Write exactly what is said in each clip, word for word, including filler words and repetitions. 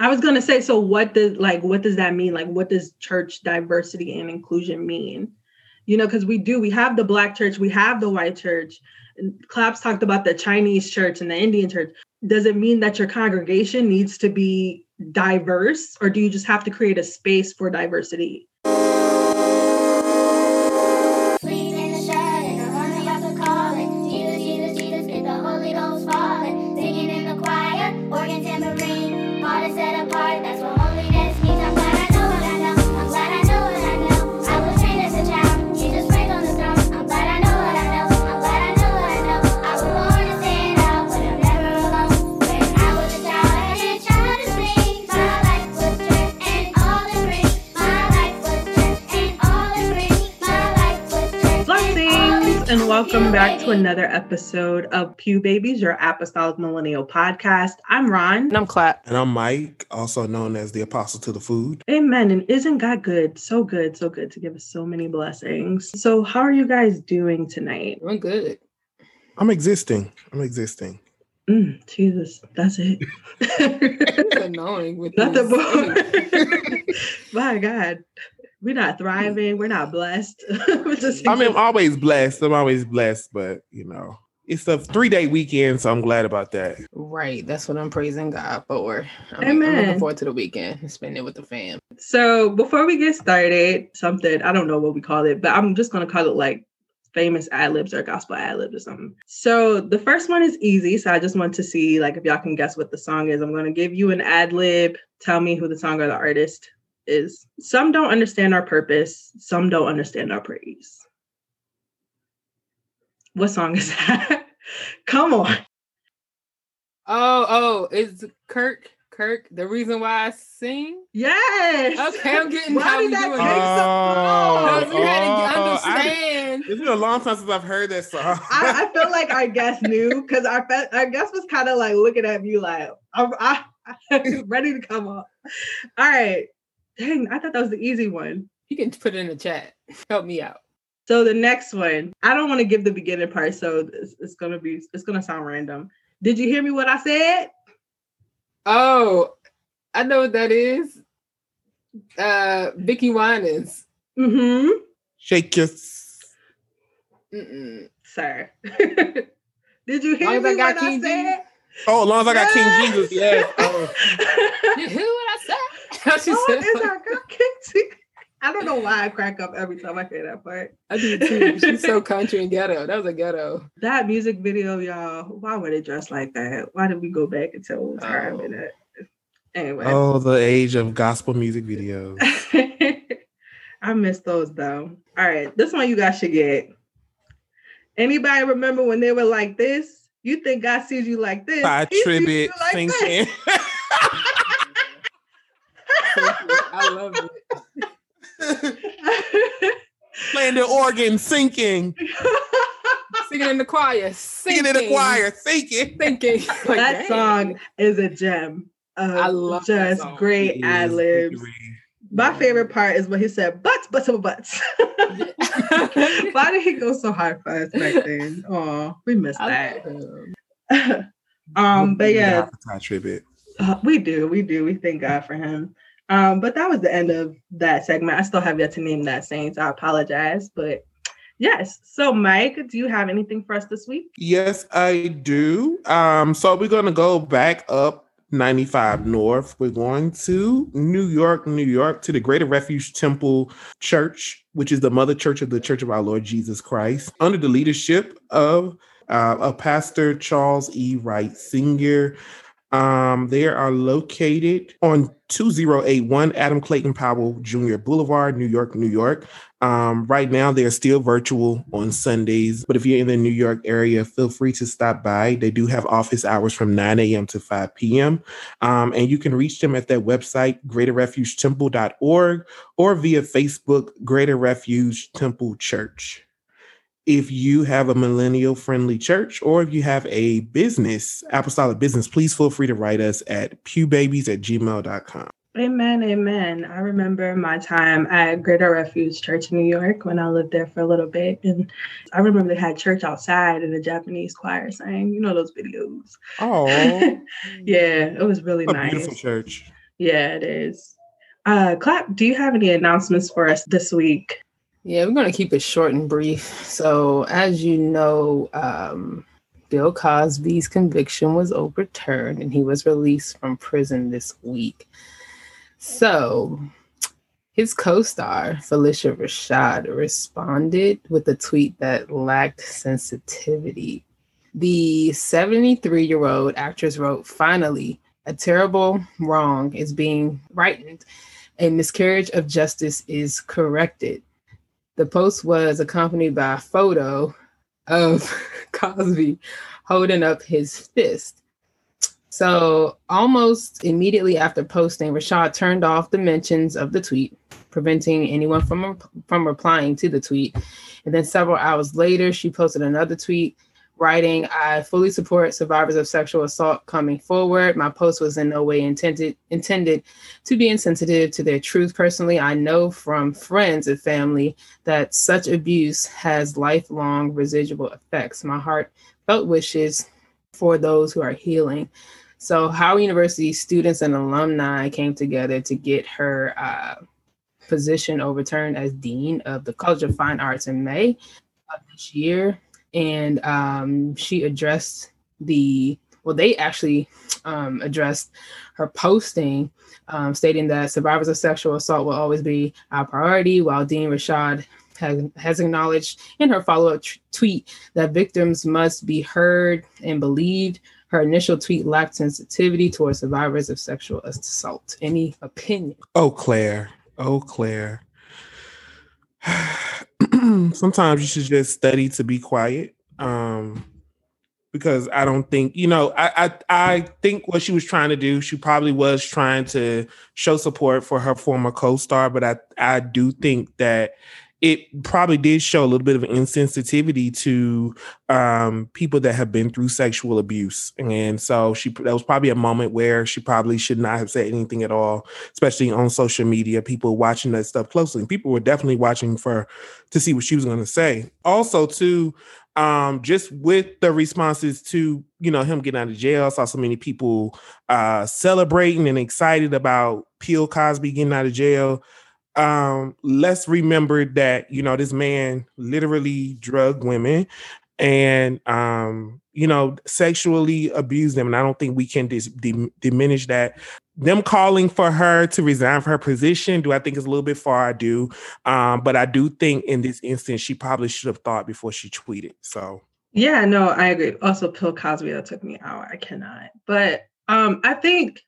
I was going to say, so what does like, what does that mean? Like, what does church diversity and inclusion mean? You know, because we do, we have the Black church, we have the white church. Claps talked about the Chinese church and the Indian church. Does it mean that your congregation needs to be diverse, or do you just have to create a space for diversity? Welcome back to another episode of Pew Babies, your Apostolic Millennial podcast. I'm Ron. And I'm Clap. And I'm Mike, also known as the Apostle to the Food. Amen. And isn't God good? So good, so good to give us so many blessings. So how are you guys doing tonight? I'm good. I'm existing. I'm existing. Mm, Jesus, that's it. It's annoying with nothing more. My God. We're not thriving. We're not blessed. We're just I mean, I'm always blessed. I'm always blessed, but you know, it's a three-day weekend, so I'm glad about that. Right. That's what I'm praising God for. I'm, Amen. I'm looking forward to the weekend and spending it with the fam. So before we get started, something, I don't know what we call it, but I'm just going to call it like famous ad-libs or gospel ad-libs or something. So the first one is easy. So I just want to see like if y'all can guess what the song is. I'm going to give you an ad-lib. Tell me who the song or the artist is. Some don't understand our purpose. Some don't understand our praise. What song is that? Come on. Oh, oh, it's Kirk. Kirk, the reason why I sing. Yes. Okay, I'm getting. Why how did that make so long? You had to understand. I, it's been a long time since I've heard that song. I, I feel like I guess knew because I felt I guess was kind of like looking at you like I'm I, I, ready to come up. All right. Dang, I thought that was the easy one. You can put it in the chat. Help me out. So the next one, I don't want to give the beginning part, so it's, it's gonna be, it's gonna sound random. Did you hear me? What I said? Oh, I know what that is. Uh, Vicky Winans. Mm-hmm. Shake your. Mm-mm. Sir. Did you hear me? I what King I said? Jesus. Oh, as long as I got yes. King Jesus, yes. Oh. You hear what I said? What is our girl King? I don't know why I crack up every time I hear that part. I do too. She's so country and ghetto. That was a ghetto. That music video, y'all. Why were they dressed like that? Why did we go back and tell old time in that? Anyway. Oh, the age of gospel music videos. I miss those though. All right, this one you guys should get. Anybody remember when they were like this? You think God sees you like this? I tribute like sinks in. I love it. Playing the organ, sinking. Singing in the choir. Singing in the choir. Sinking. Sinking. Like, that dang. Song is a gem. I love just that song. Great ad libs. My yeah. favorite part is when he said, butts, butts, butts, butts. Why did he go so hard for us back then? Oh, we missed I that. um, But yeah. Uh, we do. We do. We thank God for him. Um, but that was the end of that segment. I still have yet to name that saint, so I apologize. But yes. So, Mike, do you have anything for us this week? Yes, I do. Um, so we're going to go back up ninety-five North. We're going to New York, New York, to the Greater Refuge Temple Church, which is the mother church of the Church of our Lord Jesus Christ, under the leadership of uh, a pastor, Charles E. Wright Senior Um, they are located on two zero eight one Adam Clayton Powell Junior Boulevard, New York, New York. Um, right now, they're still virtual on Sundays, but if you're in the New York area, feel free to stop by. They do have office hours from nine a.m. to five p.m. Um, and you can reach them at their website, greater refuge temple dot org, or via Facebook, Greater Refuge Temple Church. If you have a millennial-friendly church or if you have a business, apostolic business, please feel free to write us at pew babies at gmail dot com. Amen, amen. I remember my time at Greater Refuge Church in New York when I lived there for a little bit. And I remember they had church outside and a Japanese choir sang, you know, those videos. Oh. Yeah, it was really a nice. Beautiful church. Yeah, it is. Uh, Clap, do you have any announcements for us this week? Yeah, we're going to keep it short and brief. So as you know, um, Bill Cosby's conviction was overturned and he was released from prison this week. So his co-star, Felicia Rashad, responded with a tweet that lacked sensitivity. The seventy-three-year-old actress wrote, "Finally, a terrible wrong is being righted. A miscarriage of justice is corrected." The post was accompanied by a photo of Cosby holding up his fist. So almost immediately after posting, Rashad turned off the mentions of the tweet, preventing anyone from, from replying to the tweet. And then several hours later, she posted another tweet writing, "I fully support survivors of sexual assault coming forward. My post was in no way intended intended to be insensitive to their truth. Personally, I know from friends and family that such abuse has lifelong residual effects. My heartfelt wishes for those who are healing." So Howard University students and alumni came together to get her uh, position overturned as dean of the College of Fine Arts in May of this year. And um, she addressed the, well, they actually um, addressed her posting, um, stating that survivors of sexual assault will always be our priority, while Dean Rashad has, has acknowledged in her follow-up t- tweet that victims must be heard and believed. Her initial tweet lacked sensitivity towards survivors of sexual assault. Any opinion? Oh, Claire. Oh, Claire. Sometimes you should just study to be quiet, um, because I don't think, you know, I, I I think what she was trying to do, she probably was trying to show support for her former co-star, but I, I do think that it probably did show a little bit of insensitivity to um, people that have been through sexual abuse. And so she that was probably a moment where she probably should not have said anything at all, especially on social media, people watching that stuff closely. And people were definitely watching for to see what she was going to say. Also, too, um, just with the responses to, you know, him getting out of jail, I saw so many people uh, celebrating and excited about Bill Cosby getting out of jail. Um, let's remember that, you know, this man literally drugged women and, um, you know, sexually abused them. And I don't think we can dis- dim- diminish that. Them calling for her to resign from her position, do I think is a little bit far? I do. Um, but I do think in this instance, she probably should have thought before she tweeted. So, yeah, no, I agree. Also, Bill Cosby, that took me out. I cannot. But um, I think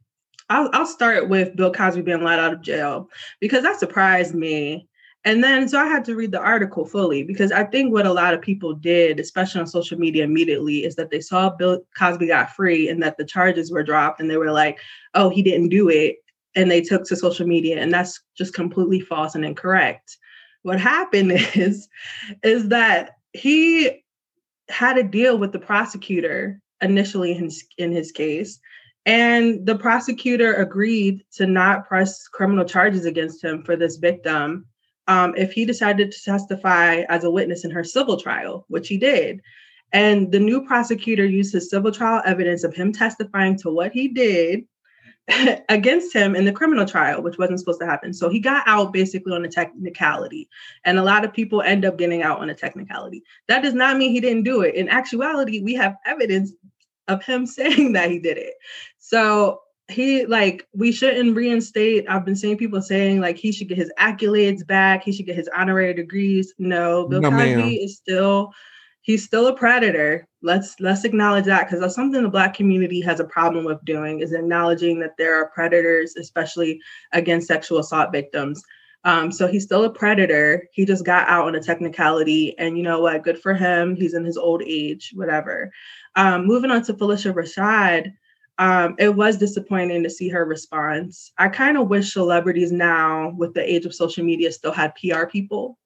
I'll, I'll start with Bill Cosby being let out of jail because that surprised me. And then, so I had to read the article fully because I think what a lot of people did, especially on social media immediately, is that they saw Bill Cosby got free and that the charges were dropped and they were like, oh, he didn't do it. And they took to social media, and that's just completely false and incorrect. What happened is, is that he had a deal with the prosecutor initially in his, in his case. And the prosecutor agreed to not press criminal charges against him for this victim um, if he decided to testify as a witness in her civil trial, which he did. And the new prosecutor used his civil trial evidence of him testifying to what he did against him in the criminal trial, which wasn't supposed to happen. So he got out basically on a technicality. And a lot of people end up getting out on a technicality. That does not mean he didn't do it. In actuality, we have evidence of him saying that he did it. So he, like, we shouldn't reinstate. I've been seeing people saying, like, he should get his accolades back. He should get his honorary degrees. No, Bill no, Cosby ma'am. is still, he's still a predator. Let's, let's acknowledge that, because that's something the Black community has a problem with doing, is acknowledging that there are predators, especially against sexual assault victims. Um, so he's still a predator. He just got out on a technicality, and you know what? Good for him. He's in his old age, whatever. Um, moving on to Felicia Rashad, um, it was disappointing to see her response. I kind of wish celebrities now, with the age of social media, still had P R people.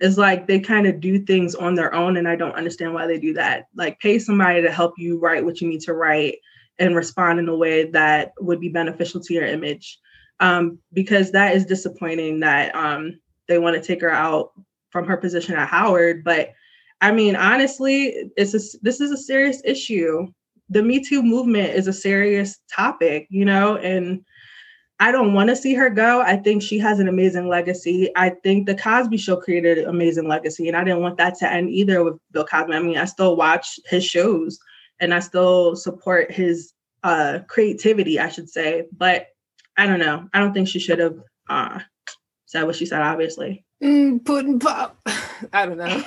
It's like they kind of do things on their own, and I don't understand why they do that. Like, pay somebody to help you write what you need to write and respond in a way that would be beneficial to your image. Um, because that is disappointing that um, they want to take her out from her position at Howard. But I mean, honestly, it's a, this is a serious issue. The Me Too movement is a serious topic, you know, and I don't want to see her go. I think she has an amazing legacy. I think The Cosby Show created an amazing legacy, and I didn't want that to end either with Bill Cosby. I mean, I still watch his shows and I still support his uh, creativity, I should say. But I don't know. I don't think she should have uh, said what she said, obviously. Mm, pudding pop. I don't know.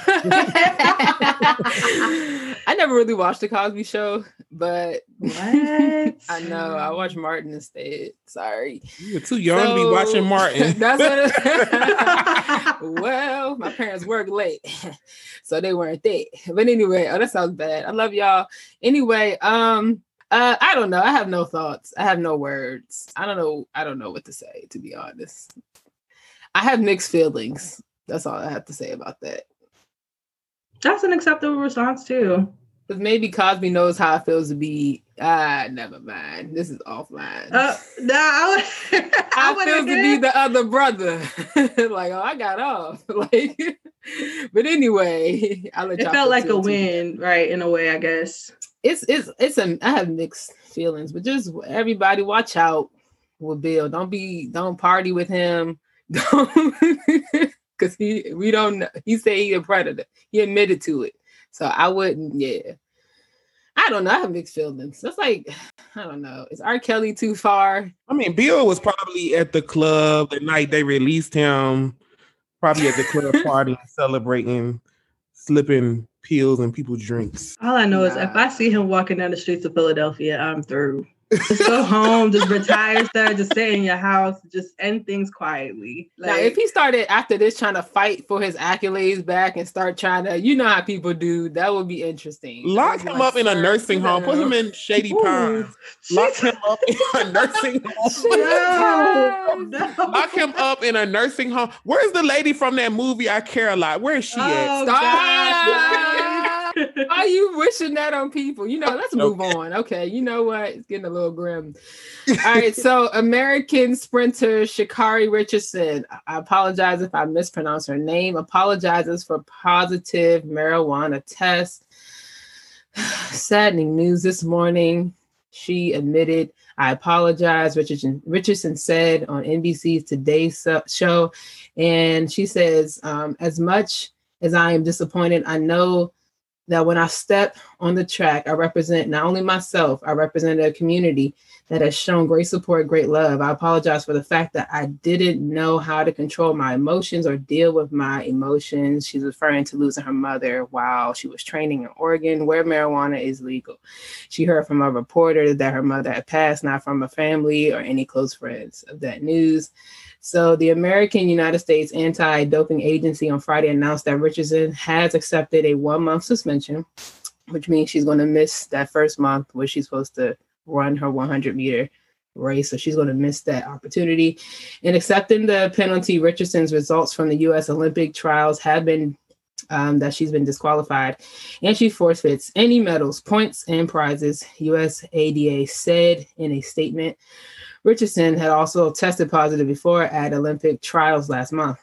I never really watched The Cosby Show, but what? I know. I watched Martin instead. Sorry. You were too young so, to be watching Martin. That's what it was. Well, my parents work late, so they weren't there. But anyway, oh, that sounds bad. I love y'all. Anyway, um, uh, I don't know. I have no thoughts. I have no words. I don't know. I don't know what to say, to be honest. I have mixed feelings. That's all I have to say about that. That's an acceptable response too. But maybe Cosby knows how it feels to be, ah, never mind. This is offline. Uh, no, I, I feels to be the other brother. Like, oh, I got off. Like, but anyway, I let y'all. It felt like a win, right? In a way, I guess. It's it's it's an. I have mixed feelings, but just everybody watch out with Bill. Don't be don't party with him. Because he we don't know. He said he's a predator. He admitted to it. So I wouldn't, yeah. I don't know. I have mixed feelings. That's like, I don't know. Is R. Kelly too far? I mean, Bill was probably at the club the night they released him, probably at the club party celebrating, slipping pills and people's drinks. All I know nah. is if I see him walking down the streets of Philadelphia, I'm through. Just go home, just retire, sir. Just stay in your house, just end things quietly. Like, now, if he started after this trying to fight for his accolades back and start trying to, you know how people do, that would be interesting. Lock him like, up in a nursing home. Put him in Shady Pines. Lock him up in a nursing home. Lock him up in a nursing home. Where's the lady from that movie I Care a Lot? Where is she oh, at? Stop. Are you wishing that on people? You know, let's move on. Okay, you know what? It's getting a little grim. All right, so American sprinter Sha'Carri Richardson, I apologize if I mispronounce her name, apologizes for positive marijuana test. Saddening news this morning. She admitted, I apologize, Richardson, Richardson said on N B C's Today show. And she says, um, as much as I am disappointed, I know that when I step on the track, I represent not only myself, I represent a community that has shown great support, great love. I apologize for the fact that I didn't know how to control my emotions or deal with my emotions. She's referring to losing her mother while she was training in Oregon, where marijuana is legal. She heard from a reporter that her mother had passed, not from a family or any close friends of that news. So the American United States Anti-Doping Agency on Friday announced that Richardson has accepted a one-month suspension, which means she's going to miss that first month where she's supposed to run her one hundred meter race. So she's going to miss that opportunity. In accepting the penalty, Richardson's results from the U S Olympic trials have been um, that she's been disqualified, and she forfeits any medals, points, and prizes, U S A D A said in a statement. Richardson had also tested positive before at Olympic trials last month,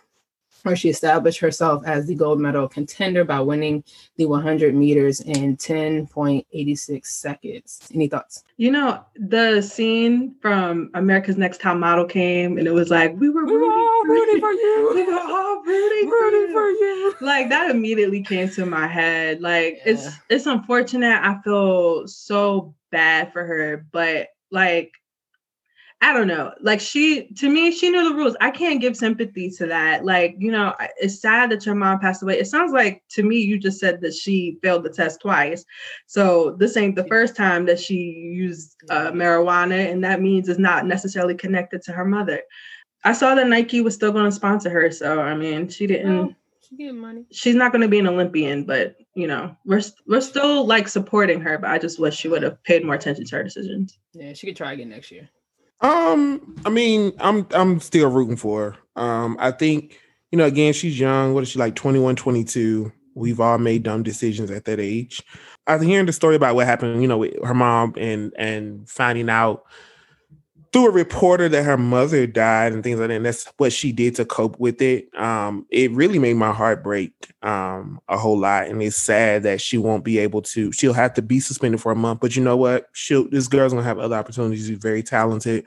where she established herself as the gold medal contender by winning the one hundred meters in ten point eight six seconds. Any thoughts? You know, the scene from America's Next Top Model came and it was like, we were, we were all rooting for you. We were all rooting, rooting for you. Like, that immediately came to my head. Like, yeah. it's it's unfortunate. I feel so bad for her, but like, I don't know. Like she, to me, she knew the rules. I can't give sympathy to that. Like, you know, it's sad that your mom passed away. It sounds like to me, you just said that she failed the test twice. So this ain't the first time that she used uh, marijuana. And that means it's not necessarily connected to her mother. I saw that Nike was still going to sponsor her. So, I mean, she didn't, well, she getting money. She's not going to be an Olympian, but you know, we're, we're still like supporting her, but I just wish she would have paid more attention to her decisions. Yeah. She could try again next year. Um, I mean, I'm I'm still rooting for her. Um, I think, you know, again, she's young. What is she, like twenty-one, twenty-two? We've all made dumb decisions at that age. After hearing the story about what happened, you know, with her mom and and finding out through a reporter that her mother died and things like that, and that's what she did to cope with it. Um, it really made my heart break um, a whole lot, and it's sad that she won't be able to. She'll have to be suspended for a month, but you know what? She'll, this girl's gonna have other opportunities. She's very talented.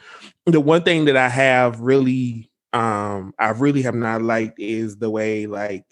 The one thing that I have really, um, I really have not liked is the way, like,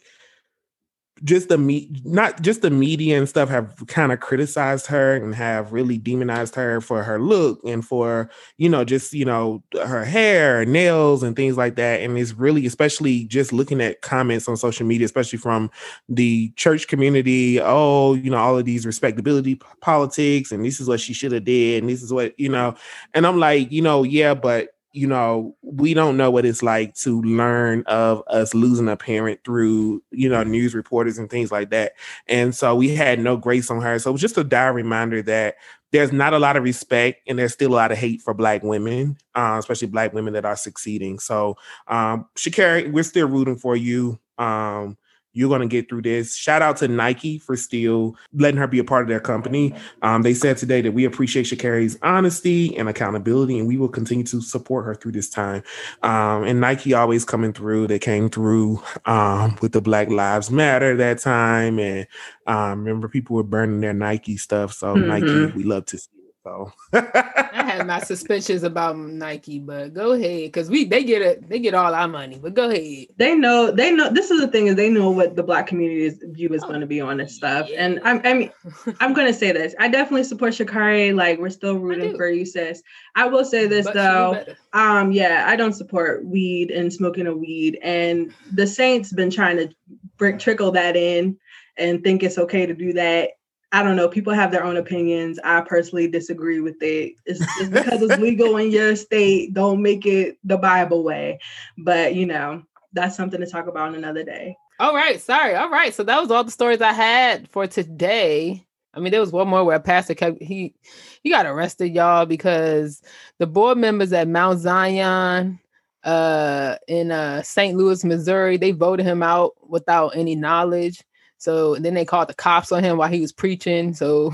just the me, not just the media and stuff have kind of criticized her and have really demonized her for her look and for, you know, just, you know, her hair, her nails and things like that. And it's really, especially just looking at comments on social media, especially from the church community. Oh, you know, all of these respectability politics, and this is what she should have did. And this is what, you know, and I'm like, you know, yeah, but you know, we don't know what it's like to learn of us losing a parent through, you know, news reporters and things like that. And so we had no grace on her. So it was just a dire reminder that there's not a lot of respect and there's still a lot of hate for Black women, uh, especially Black women that are succeeding. So um, Sha'Carri, we're still rooting for you. Um, You're going to get through this. Shout out to Nike for still letting her be a part of their company. Um, they said today that we appreciate Sha'Carri's honesty and accountability, and we will continue to support her through this time. Um, and Nike always coming through. They came through um, with the Black Lives Matter that time. And um, remember, people were burning their Nike stuff. So mm-hmm. Nike, we love to see it. So I have my suspicions about Nike, but go ahead, because we they get it, they get all our money. But go ahead. They know, they know. This is the thing, is they know what the Black community's view is oh, going to be on this stuff. Yeah. And I'm, I mean, I'm going to say this. I definitely support Sha'Carri. Like, we're still rooting for you, sis. I will say this but though. Um, yeah, I don't support weed and smoking a weed, and the Saints been trying to br- trickle that in and think it's okay to do that. I don't know. People have their own opinions. I personally disagree with it. It's just because it's legal in your state. Don't make it the Bible way. But, you know, that's something to talk about on another day. All right. Sorry. All right. So that was all the stories I had for today. I mean, there was one more where a pastor kept, he, he got arrested, y'all, because the board members at Mount Zion uh, in uh, Saint Louis, Missouri, they voted him out without any knowledge. So and then they called the cops on him while he was preaching. So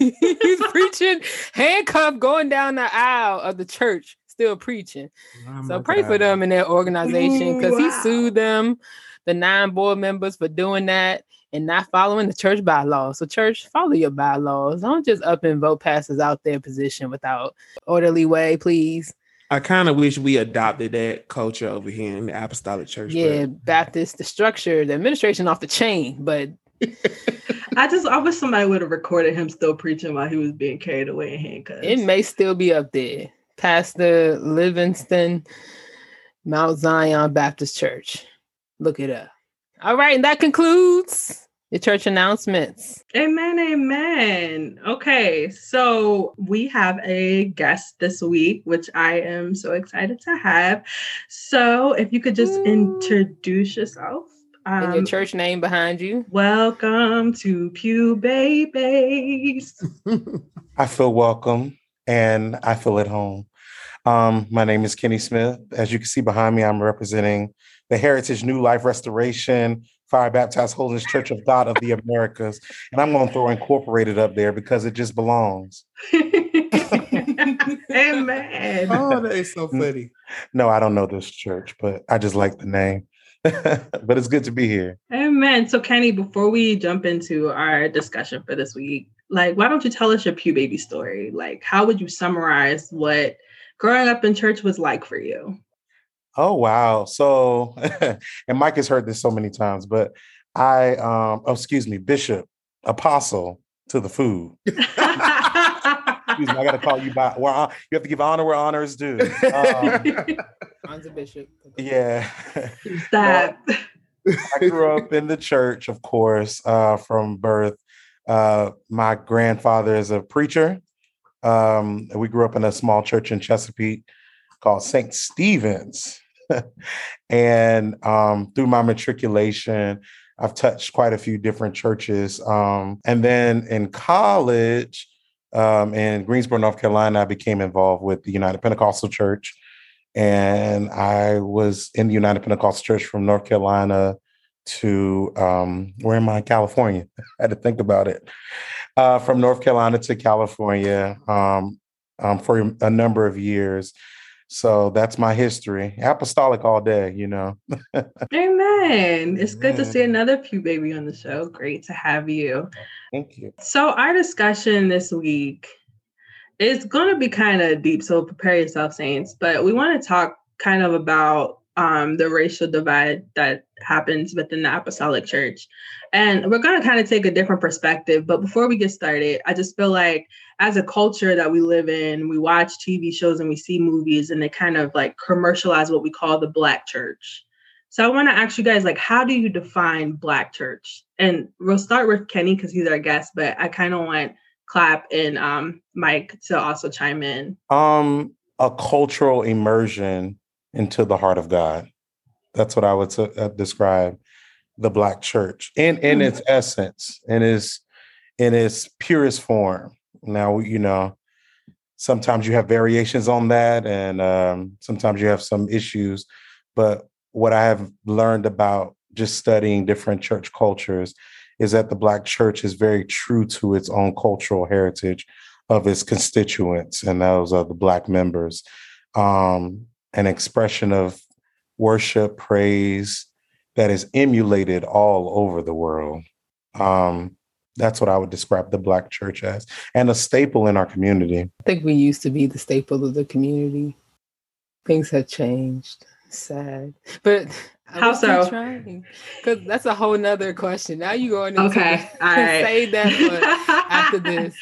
he's preaching, handcuffed, going down the aisle of the church, still preaching. Oh, so pray God. for them and their organization, because wow. he sued them, the nine board members, for doing that and not following the church bylaws. So church, follow your bylaws. Don't just up and vote pastors out their position without orderly way, please. I kind of wish we adopted that culture over here in the Apostolic Church. Yeah, but. Baptist, the structure, the administration off the chain, but... I just, I wish somebody would have recorded him still preaching while he was being carried away in handcuffs. It may still be up there. Pastor Livingston, Mount Zion Baptist Church. Look it up. All right, and that concludes... the church announcements. Amen, amen. Okay, so we have a guest this week, which I am so excited to have. So if you could just introduce yourself. Um, and your church name behind you. Welcome to Pew Babies. I feel welcome and I feel at home. Um, my name is Kenny Smith. As you can see behind me, I'm representing the Heritage New Life Restoration Fire Baptized Holiness Church of God of the Americas. And I'm going to throw Incorporated up there because it just belongs. Amen. Oh, that is so funny. No, I don't know this church, but I just like the name. But it's good to be here. Amen. So, Kenny, before we jump into our discussion for this week, like, why don't you tell us your Pew Baby story? Like, how would you summarize what growing up in church was like for you? Oh, wow. So, and Mike has heard this so many times, but I, um, oh, excuse me, Bishop, Apostle to the food. Excuse me, I got to call you by, well, you have to give honor where honor is due. Honor to Bishop. Yeah. Stop. I grew up in the church, of course, uh, from birth. Uh, my grandfather is a preacher. Um, we grew up in a small church in Chesapeake called Saint Stephen's. And um, through my matriculation, I've touched quite a few different churches. Um, and then in college um, in Greensboro, North Carolina, I became involved with the United Pentecostal Church. And I was in the United Pentecostal Church from North Carolina to, um, where am I? California. I had to think about it. Uh, from North Carolina to California. Um, um, for a number of years. So that's my history. Apostolic all day, you know. Amen. It's Amen. Good to see another Pew Baby on the show. Great to have you. Thank you. So our discussion this week is going to be kind of deep, so prepare yourself, saints. But we want to talk kind of about um, the racial divide that happens within the Apostolic Church. And we're going to kind of take a different perspective. But before we get started, I just feel like as a culture that we live in, we watch T V shows and we see movies and they kind of like commercialize what we call the Black church. So I want to ask you guys, like, how do you define Black church? And we'll start with Kenny because he's our guest, but I kind of want Clap and um, Mike to also chime in. Um, a cultural immersion into the heart of God. That's what I would uh, describe the Black church in, in mm-hmm. its essence, in its, in its purest form. Now, you know, sometimes you have variations on that and um, sometimes you have some issues. But what I have learned about just studying different church cultures is that the Black church is very true to its own cultural heritage of its constituents. And those are the Black members, um, an expression of worship, praise that is emulated all over the world. Um, That's what I would describe the Black church as, and a staple in our community. I think we used to be the staple of the community. Things have changed. Sad. But how so? Because that's a whole nother question. Now you're going to okay. All right. Say that for after this.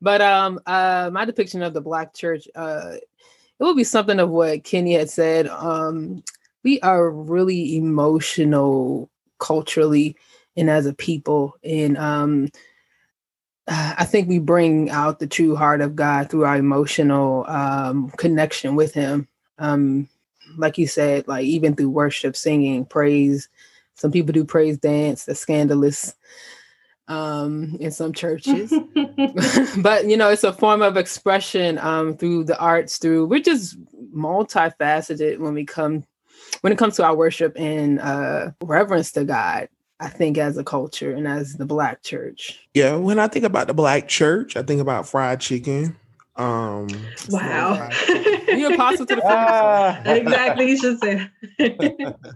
But um, uh, my depiction of the Black church, uh, it would be something of what Kenny had said. Um, we are really emotional culturally and as a people. And um, I think we bring out the true heart of God through our emotional um, connection with him. Um, like you said, like even through worship, singing, praise. Some people do praise dance. That's scandalous um, in some churches. But, you know, it's a form of expression um, through the arts, through we're just multifaceted when we come, when it comes to our worship and uh, reverence to God. I think as a culture and as the Black church. Yeah, when I think about the Black church, I think about fried chicken. Um, wow. You apostle to the uh, exactly, you should say.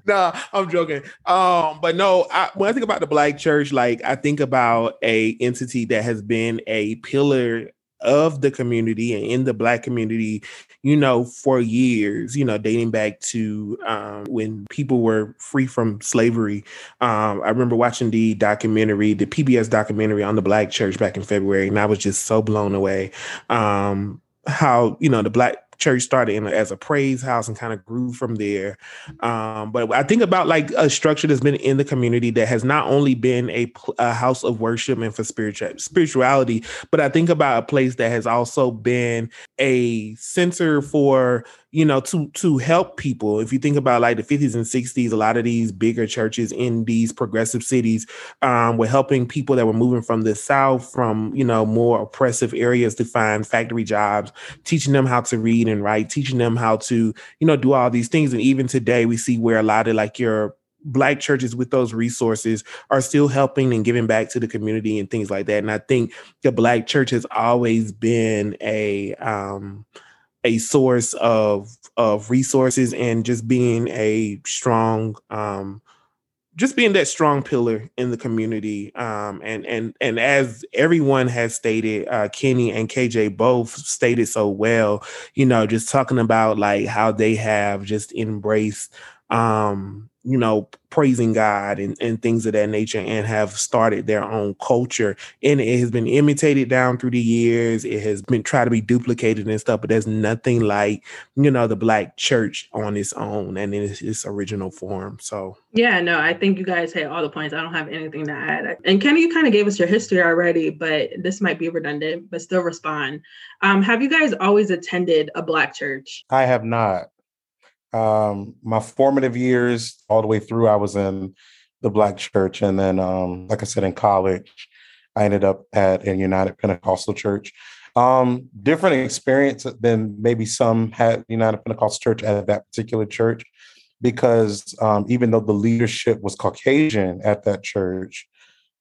No, I'm joking. Um, but no, I, when I think about the Black church, like I think about a entity that has been a pillar of the community and in the Black community, you know, for years, you know, dating back to um, when people were free from slavery. Um, I remember watching the documentary, the P B S documentary on the Black church back in February, and I was just so blown away um, how, you know, the Black church started in, as a praise house and kind of grew from there. Um, but I think about like a structure that's been in the community that has not only been a, a house of worship and for spiritual spirituality, but I think about a place that has also been a center for, you know, to to help people. If you think about like the fifties and sixties, a lot of these bigger churches in these progressive cities um, were helping people that were moving from the South, from, you know, more oppressive areas to find factory jobs, teaching them how to read and write, teaching them how to, you know, do all these things. And even today we see where a lot of like your Black churches with those resources are still helping and giving back to the community and things like that. And I think the Black church has always been a... Um, a source of of resources and just being a strong, um, just being that strong pillar in the community. Um, and and and as everyone has stated, uh, Kenny and K J both stated so well, you know, just talking about like how they have just embraced, um, you know, praising God and, and things of that nature and have started their own culture. And it has been imitated down through the years. It has been tried to be duplicated and stuff, but there's nothing like, you know, the Black church on its own and in its, its original form. So, yeah, no, I think you guys hit all the points. I don't have anything to add. And Kenny, you kind of gave us your history already, but this might be redundant, but still respond. Um, have you guys always attended a Black church? I have not. Um, my formative years all the way through, I was in the Black church. And then, um, like I said, in college, I ended up at a United Pentecostal Church. Um, different experience than maybe some had United Pentecostal Church at that particular church, because um, even though the leadership was Caucasian at that church,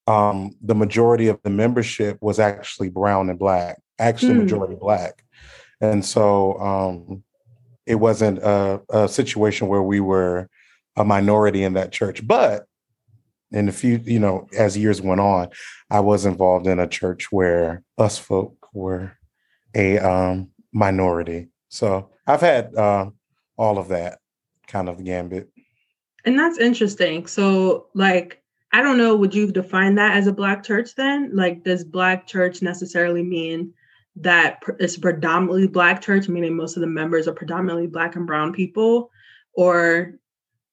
um, the majority of the membership was actually brown and Black, actually mm. majority Black. And so um, it wasn't a, a situation where we were a minority in that church. But in the few, you know, as years went on, I was involved in a church where us folk were a um, minority. So I've had uh, all of that kind of gambit. And that's interesting. So, like, I don't know, would you define that as a Black church then? Like, does Black church necessarily mean that it's predominantly Black church, meaning most of the members are predominantly Black and brown people? Or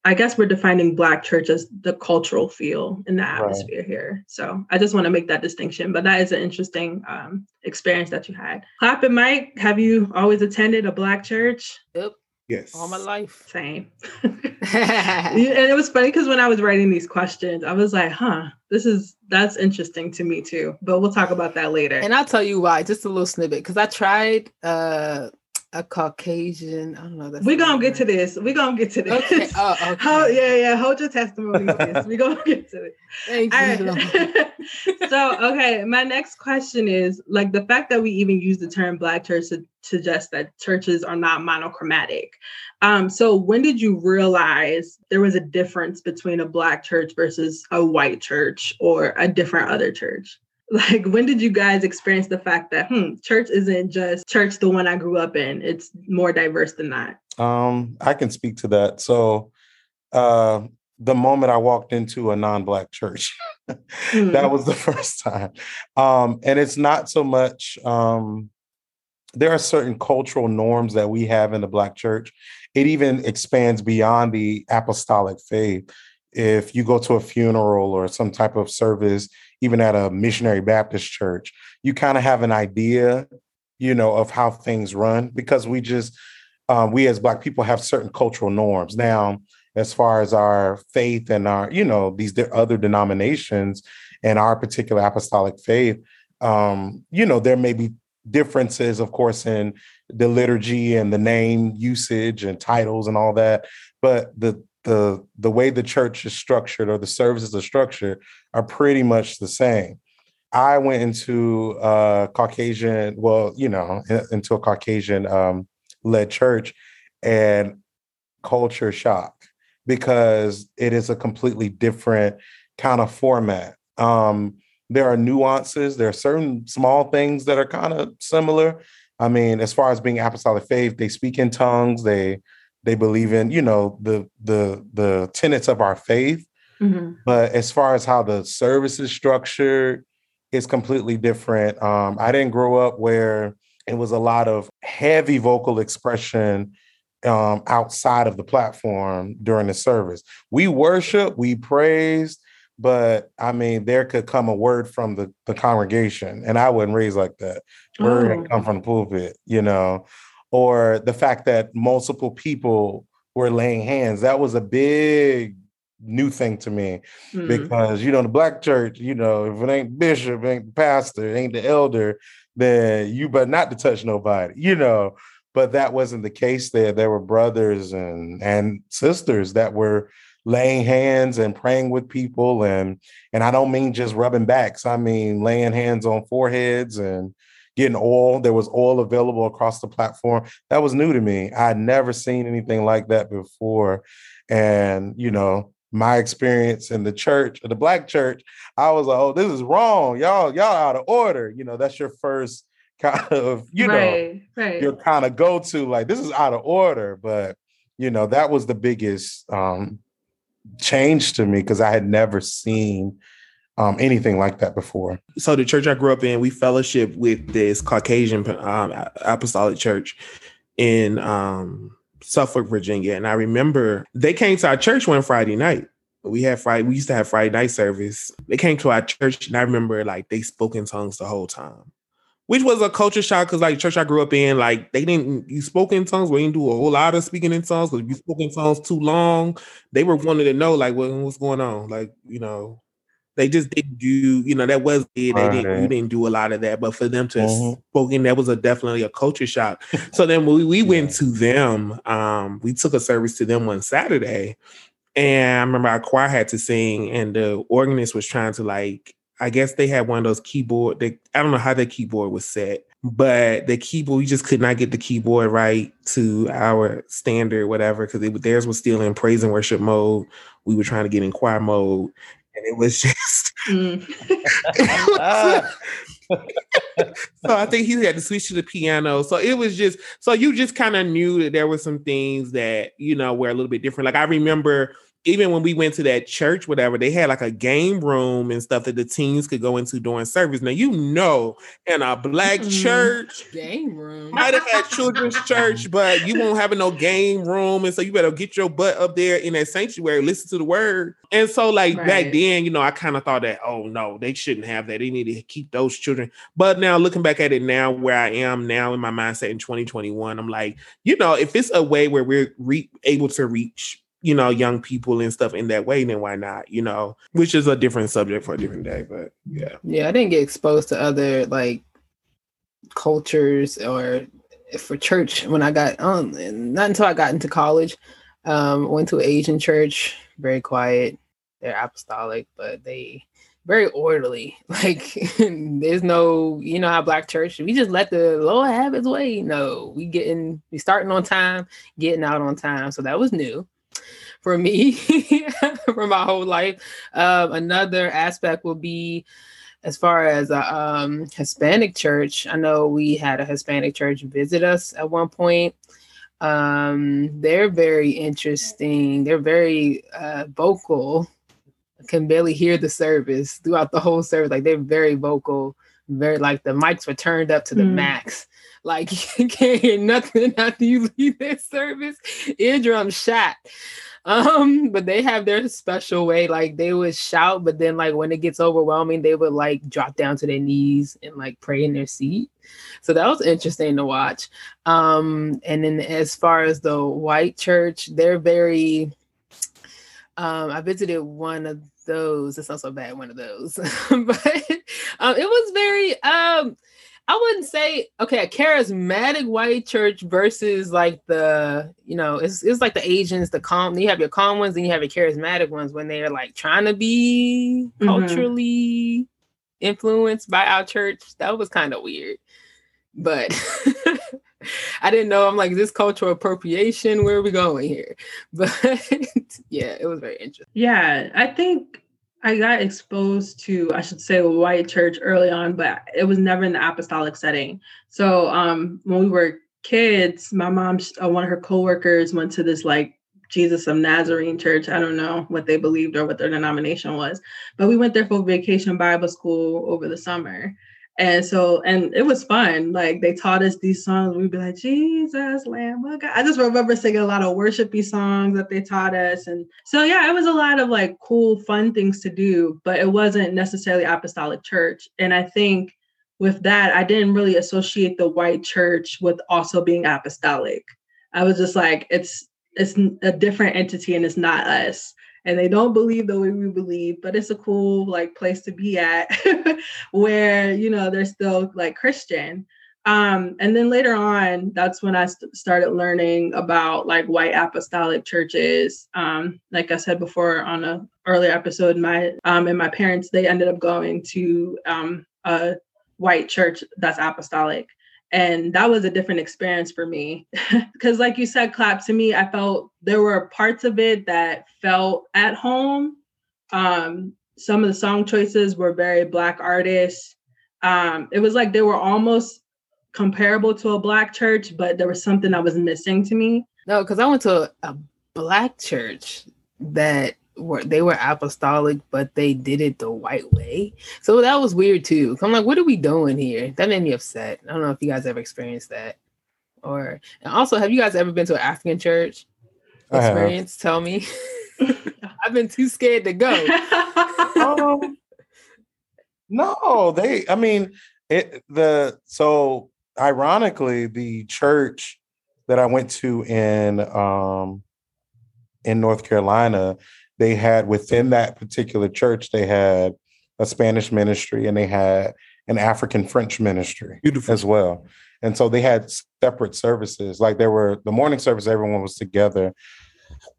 I guess we're defining Black church as the cultural feel in the atmosphere right here. So I just want to make that distinction. But that is an interesting um, experience that you had. Clap and Mike, have you always attended a Black church? Yep. Yes. All my life. Same. And it was funny because when I was writing these questions, I was like, huh, this is, that's interesting to me too. But we'll talk about that later. And I'll tell you why, just a little snippet. Because I tried uh, a Caucasian, I don't know. We're going to get to this. We're going to get to this. Okay. Oh, okay. Hold, yeah, yeah. Hold your testimony on this. We're going to get to it. Thank you. Right. So, okay. My next question is, like, the fact that we even use the term Black church to suggest that churches are not monochromatic. Um, so when did you realize there was a difference between a Black church versus a white church or a different other church? Like, when did you guys experience the fact that, hmm, church isn't just church, the one I grew up in, it's more diverse than that? Um, I can speak to that. So uh, the moment I walked into a non-Black church, mm. that was the first time. Um, and it's not so much... Um, there are certain cultural norms that we have in the Black church. It even expands beyond the apostolic faith. If you go to a funeral or some type of service, even at a missionary Baptist church, you kind of have an idea, you know, of how things run, because we just, uh, we as Black people have certain cultural norms. Now, as far as our faith and our, you know, these other denominations and our particular apostolic faith, um, you know, there may be differences, of course, in the liturgy and the name usage and titles and all that. But the the the way the church is structured or the services are structured are pretty much the same. I went into a Caucasian, well, you know, into a Caucasian um, led church, and culture shock, because it is a completely different kind of format. Um, There are nuances. There are certain small things that are kind of similar. I mean, as far as being apostolic faith, they speak in tongues. They they believe in, you know, the the the tenets of our faith. Mm-hmm. But as far as how the service is structured, it's completely different. Um, I didn't grow up where it was a lot of heavy vocal expression um, outside of the platform during the service. We worship, we praise. But I mean, there could come a word from the, the congregation, and I wasn't raised like that. Word oh. come from the pulpit, you know, or the fact that multiple people were laying hands. That was a big new thing to me mm. because, you know, the Black church, you know, if it ain't bishop, it ain't the pastor, it ain't the elder, then you better not to touch nobody, you know. But that wasn't the case there. There were brothers and, and sisters that were laying hands and praying with people. And and I don't mean just rubbing backs. I mean, laying hands on foreheads and getting oil. There was oil available across the platform. That was new to me. I'd never seen anything like that before. And, you know, my experience in the church, the Black church, I was like, oh, this is wrong. Y'all, y'all out of order. You know, that's your first kind of, you right, know, right. your kind of go-to, like, this is out of order. But, you know, that was the biggest um change to me, because I had never seen um, anything like that before. So the church I grew up in, we fellowship with this Caucasian um, apostolic church in um, Suffolk, Virginia. And I remember they came to our church one Friday night. We had Friday, we used to have Friday night service. They came to our church, and I remember, like, they spoke in tongues the whole time, which was a culture shock, because, like, church I grew up in, like, they didn't, you spoke in tongues, we didn't do a whole lot of speaking in tongues, because if you spoke in tongues too long, they were wanting to know, like, what, what's going on? Like, you know, they just didn't do, you know, that was it. They didn't, right. You didn't do a lot of that. But for them to mm-hmm. spoke in, that was a, definitely a culture shock. So then when we, we went yeah. to them, um, we took a service to them one Saturday, and I remember our choir had to sing, and the organist was trying to, like, I guess they had one of those keyboard, they, I don't know how their keyboard was set, But the keyboard, we just could not get the keyboard right to our standard, whatever, because theirs was still in praise and worship mode. We were trying to get in choir mode, and it was just... Mm. So I think he had to switch to the piano. So it was just... So you just kind of knew that there were some things that, you know, were a little bit different. Like, I remember... Even when we went to that church, whatever, they had like a game room and stuff that the teens could go into during service. Now, you know, in a black mm-hmm. church, game room might have had children's church, but you won't have no game room. And so you better get your butt up there in that sanctuary, listen to the word. And so like right. back then, you know, I kind of thought that, oh, no, they shouldn't have that. They need to keep those children. But now looking back at it now, where I am now in my mindset in twenty twenty-one, I'm like, you know, if it's a way where we're re- able to reach you know, young people and stuff in that way, then why not, you know, which is a different subject for a different day, but yeah. Yeah, I didn't get exposed to other like cultures or for church when I got on, um, not until I got into college. Um, went to an Asian church, very quiet. They're apostolic, but they very orderly. Like there's no, you know how black church, we just let the Lord have his way. No, we getting, we starting on time, getting out on time. So that was new. For me, for my whole life. Um, another aspect will be as far as a um, Hispanic church. I know we had a Hispanic church visit us at one point. Um, they're very interesting. They're very uh, vocal. I can barely hear the service throughout the whole service. Like they're very vocal. Very like the mics were turned up to the mm. max. Like you can't hear nothing after you leave their service. Eardrum shot. Um, but they have their special way. Like they would shout, but then like when it gets overwhelming, they would like drop down to their knees and like pray in their seat. So that was interesting to watch. Um, and then as far as the white church, they're very, um, I visited one of those. It's not so bad. One of those, but um, it was very, um, I wouldn't say, okay, a charismatic white church versus like the, you know, it's it's like the Asians, the calm, you have your calm ones and you have your charismatic ones when they're like trying to be mm-hmm. culturally influenced by our church. That was kind of weird, but I didn't know. I'm like, is this cultural appropriation? Where are we going here? But yeah, it was very interesting. Yeah, I think I got exposed to, I should say, white church early on, but it was never in the apostolic setting. So um, when we were kids, my mom, one of her coworkers went to this like Jesus of Nazarene church. I don't know what they believed or what their denomination was, but we went there for vacation Bible school over the summer. And so, and it was fun. Like they taught us these songs. We'd be like, Jesus, Lamb of God. I just remember singing a lot of worshipy songs that they taught us. And so, yeah, it was a lot of like cool, fun things to do, but it wasn't necessarily apostolic church. And I think with that, I didn't really associate the white church with also being apostolic. I was just like, it's, it's a different entity and it's not us. And they don't believe the way we believe, but it's a cool like place to be at where, you know, they're still like Christian. Um, and then later on, that's when I st- started learning about like white apostolic churches. Um, like I said before on an earlier episode, my um, and my parents, they ended up going to um, a white church that's apostolic. And that was a different experience for me because like you said, Clap, to me, I felt there were parts of it that felt at home. Um, some of the song choices were very Black artists. Um, it was like they were almost comparable to a Black church, but there was something that was missing to me. No, because I went to a, a Black church that were they were apostolic, but they did it the white way. So that was weird too. I'm like, what are we doing here? That made me upset. I don't know if you guys ever experienced that. Or and also, have you guys ever been to an African church experience? Tell me. I've been too scared to go. um, no, they. I mean, it. The so ironically, the church that I went to in um in North Carolina. They had within that particular church, they had a Spanish ministry and they had an African French ministry Beautiful. As well. And so they had separate services. Like there were the morning service, everyone was together.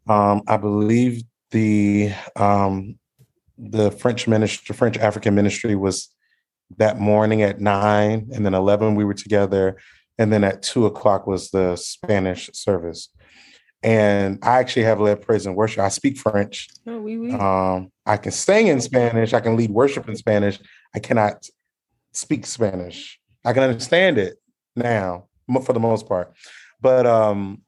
Um, I believe the um, the French ministry, French African ministry was that morning at nine, and then eleven we were together, and then at two o'clock was the Spanish service. And I actually have led praise and worship. I speak French. Oh, oui, oui. Um, I can sing in Spanish. I can lead worship in Spanish. I cannot speak Spanish. I can understand it now for the most part. But um,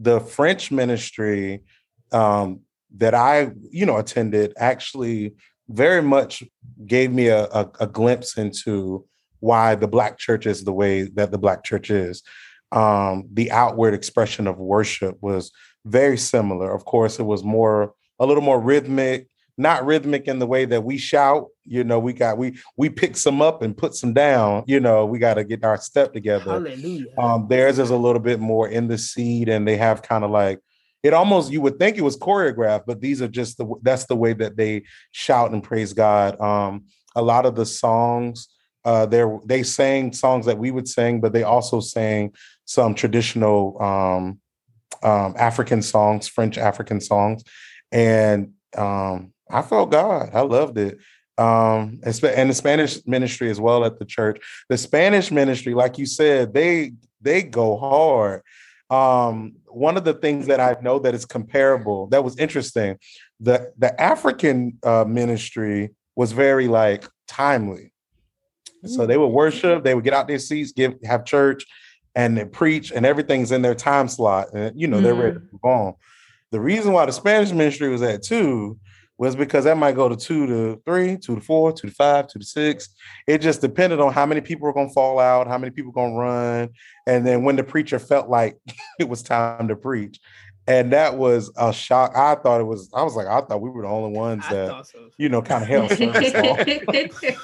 the French ministry um, that I, you know, attended actually very much gave me a, a, a glimpse into why the Black church is the way that the Black church is. Um, the outward expression of worship was very similar. Of course, it was more, a little more rhythmic, not rhythmic in the way that we shout. You know, we got, we, we pick some up and put some down, you know, we got to get our step together. Hallelujah. Um, theirs is a little bit more in the seed, and they have kind of like, it almost, you would think it was choreographed, but these are just the, that's the way that they shout and praise God. Um, a lot of the songs, uh, they they sang songs that we would sing, but they also sang some traditional um, um, African songs, French African songs. And um, I felt God. I loved it. Um, and the Spanish ministry as well at the church. The Spanish ministry, like you said, they they go hard. Um, one of the things that I know that is comparable, that was interesting, the, the African uh, ministry was very like timely. So they would worship, they would get out their seats, give have church, and they preach, and everything's in their time slot. And, you know, they're mm-hmm. ready to move on. The reason why the Spanish ministry was at two was because that might go to two to three, two to four, two to five, two to six. It just depended on how many people were going to fall out, how many people were going to run. And then when the preacher felt like it was time to preach. And that was a shock. I thought it was, I was like, I thought we were the only ones I that, so. you know, kind of held first.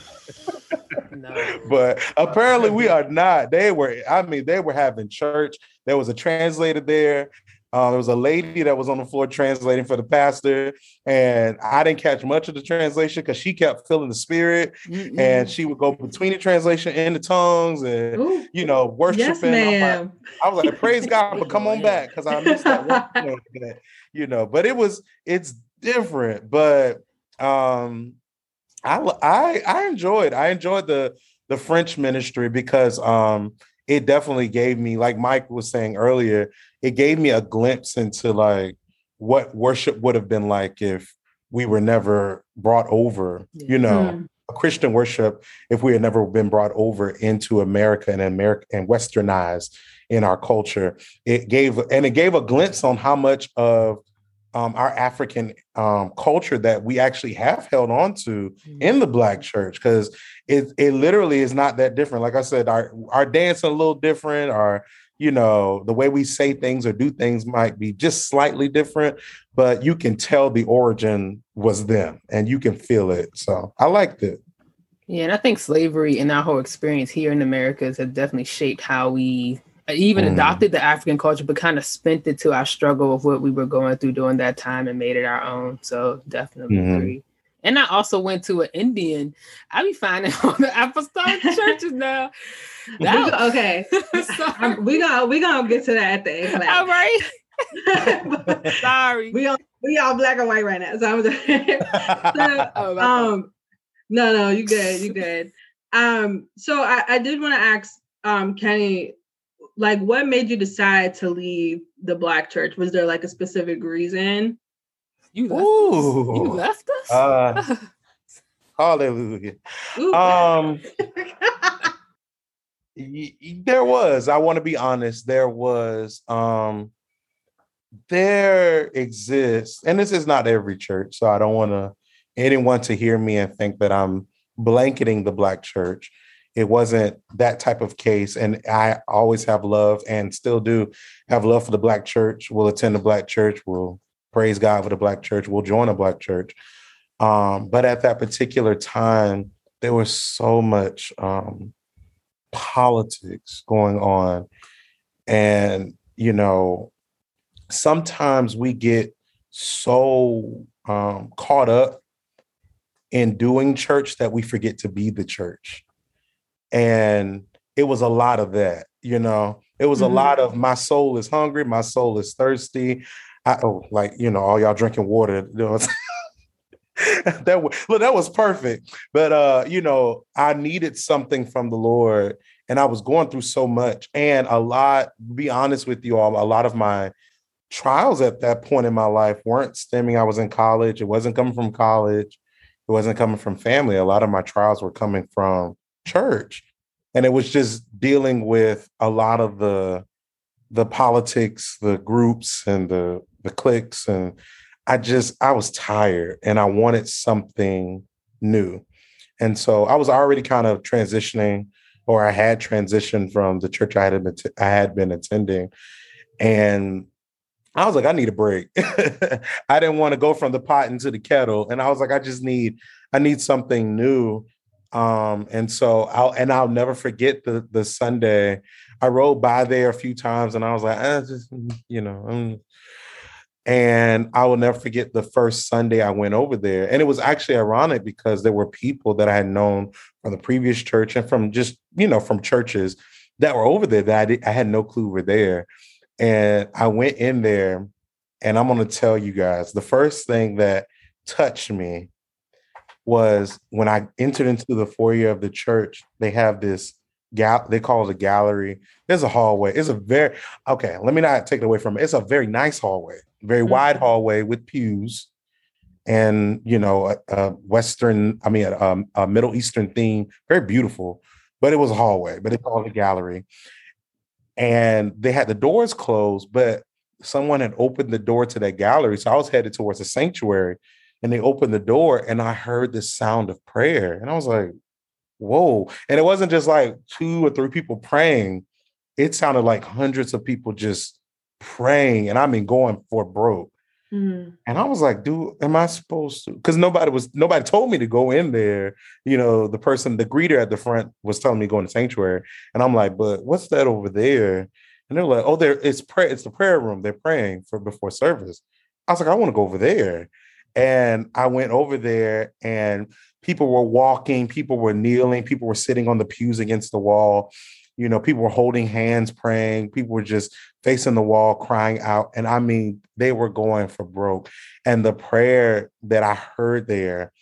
No. But apparently we are not. They were, I mean, they were having church. There was a translator there. Uh, there was a lady that was on the floor translating for the pastor. And I didn't catch much of the translation because she kept feeling the spirit. Mm-mm. And she would go between the translation and the tongues and, Ooh. you know, worshiping. Yes, ma'am. I was like, praise God, but come on back because I missed that one. You know, but it was, it's different. But um, I, I, I enjoyed, I enjoyed the, the French ministry because um, it definitely gave me, like Mike was saying earlier, it gave me a glimpse into like what worship would have been like if we were never brought over, you know, mm-hmm. a Christian worship, if we had never been brought over into America and America and westernized in our culture. It gave, and it gave a glimpse on how much of Um, our African um, culture that we actually have held on to mm-hmm. in the Black church, because it it literally is not that different. Like I said, our our dance a little different, our, you know, the way we say things or do things might be just slightly different, but you can tell the origin was them and you can feel it. So I liked it. Yeah, and I think slavery and our whole experience here in America has definitely shaped how we even adopted the African culture, but kind of spent it to our struggle of what we were going through during that time and made it our own. So definitely mm-hmm. agree. And I also went to an Indian. I be finding all the apostolic churches now. That, okay. we gonna we gonna get to that at the end. All right. but, Sorry. We all we all black and white right now. So I'm just so, oh, um no no you good you good. Um so I, I did want to ask um Kenny, like, what made you decide to leave the Black church? Was there like a specific reason? You left Ooh. us? You left us? Uh, hallelujah. Ooh. Um, y- y- there was, I want to be honest, there was, um, there exists, and this is not every church, so I don't want to anyone to hear me and think that I'm blanketing the Black church. It wasn't that type of case. And I always have love and still do have love for the Black church. We'll attend the Black church. We'll praise God for the Black church. We'll join a Black church. Um, but at that particular time, there was so much um, politics going on. And, you know, sometimes we get so um, caught up in doing church that we forget to be the church. And it was a lot of that, you know, it was mm-hmm. a lot of my soul is hungry. My soul is thirsty. I, oh, like, you know, all y'all drinking water. You know that was, look, that was perfect. But, uh, you know, I needed something from the Lord, and I was going through so much. And a lot, be honest with you all, a lot of my trials at that point in my life weren't stemming. I was in college. It wasn't coming from college. It wasn't coming from family. A lot of my trials were coming from church. And it was just dealing with a lot of the the politics, the groups and the, the cliques. And I just, I was tired and I wanted something new. And so I was already kind of transitioning, or I had transitioned from the church I had been, t- I had been attending. And I was like, I need a break. I didn't want to go from the pot into the kettle. And I was like, I just need, I need something new. Um, and so I'll, and I'll never forget the, the Sunday I rode by there a few times and I was like, eh, just, you know, I'm... and I will never forget the first Sunday I went over there. And it was actually ironic because there were people that I had known from the previous church and from just, you know, from churches that were over there that I, did, I had no clue were there. And I went in there, and I'm going to tell you guys, the first thing that touched me was when I entered into the foyer of the church. They have this, gal- they call it a gallery. There's a hallway. It's a very, okay, let me not take it away from it. It's a very nice hallway, very mm-hmm. wide hallway with pews and, you know, a, a Western, I mean, a, a Middle Eastern theme, very beautiful, but it was a hallway, but they called it a gallery. And they had the doors closed, but someone had opened the door to that gallery. So I was headed towards the sanctuary. And they opened the door and I heard the sound of prayer. And I was like, whoa. And it wasn't just like two or three people praying. It sounded like hundreds of people just praying. And I mean, going for broke. Mm-hmm. And I was like, dude, am I supposed to? Because nobody was, nobody told me to go in there. You know, the person, the greeter at the front was telling me to go in the sanctuary. And I'm like, but what's that over there? And they're like, oh, there, it's prayer. It's the prayer room. They're praying for before service. I was like, I want to go over there. And I went over there and people were walking, people were kneeling, people were sitting on the pews against the wall. You know, people were holding hands, praying. People were just facing the wall, crying out. And I mean, they were going for broke. And the prayer that I heard there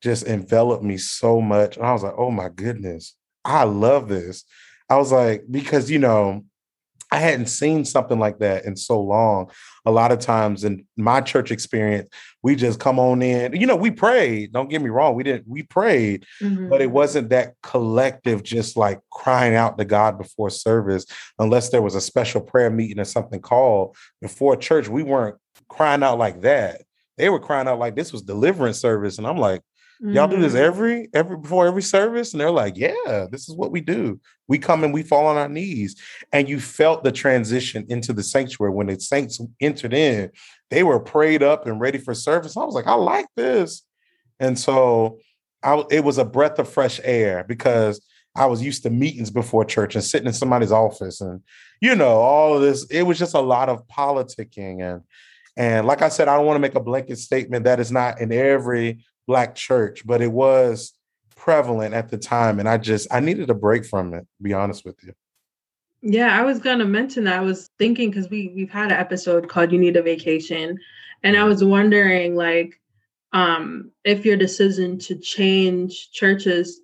just enveloped me so much. And I was like, oh my goodness, I love this. I was like, because, you know, I hadn't seen something like that in so long. A lot of times in my church experience, we just come on in, you know, we prayed. Don't get me wrong. We didn't, we prayed, mm-hmm. but it wasn't that collective, just like crying out to God before service, unless there was a special prayer meeting or something called before church. We weren't crying out like that. They were crying out like this was deliverance service. And I'm like, y'all do this every, every, before every service? And they're like, yeah, this is what we do. We come and we fall on our knees. And you felt the transition into the sanctuary. When the saints entered in, they were prayed up and ready for service. I was like, I like this. And so I, it was a breath of fresh air because I was used to meetings before church and sitting in somebody's office and, you know, all of this. It was just a lot of politicking. And, and like I said, I don't want to make a blanket statement that is not in every Black church, but it was prevalent at the time. And I just, I needed a break from it, to be honest with you. Yeah, I was going to mention that. I was thinking, because we, we've had an episode called You Need a Vacation. And I was wondering, like, um, if your decision to change churches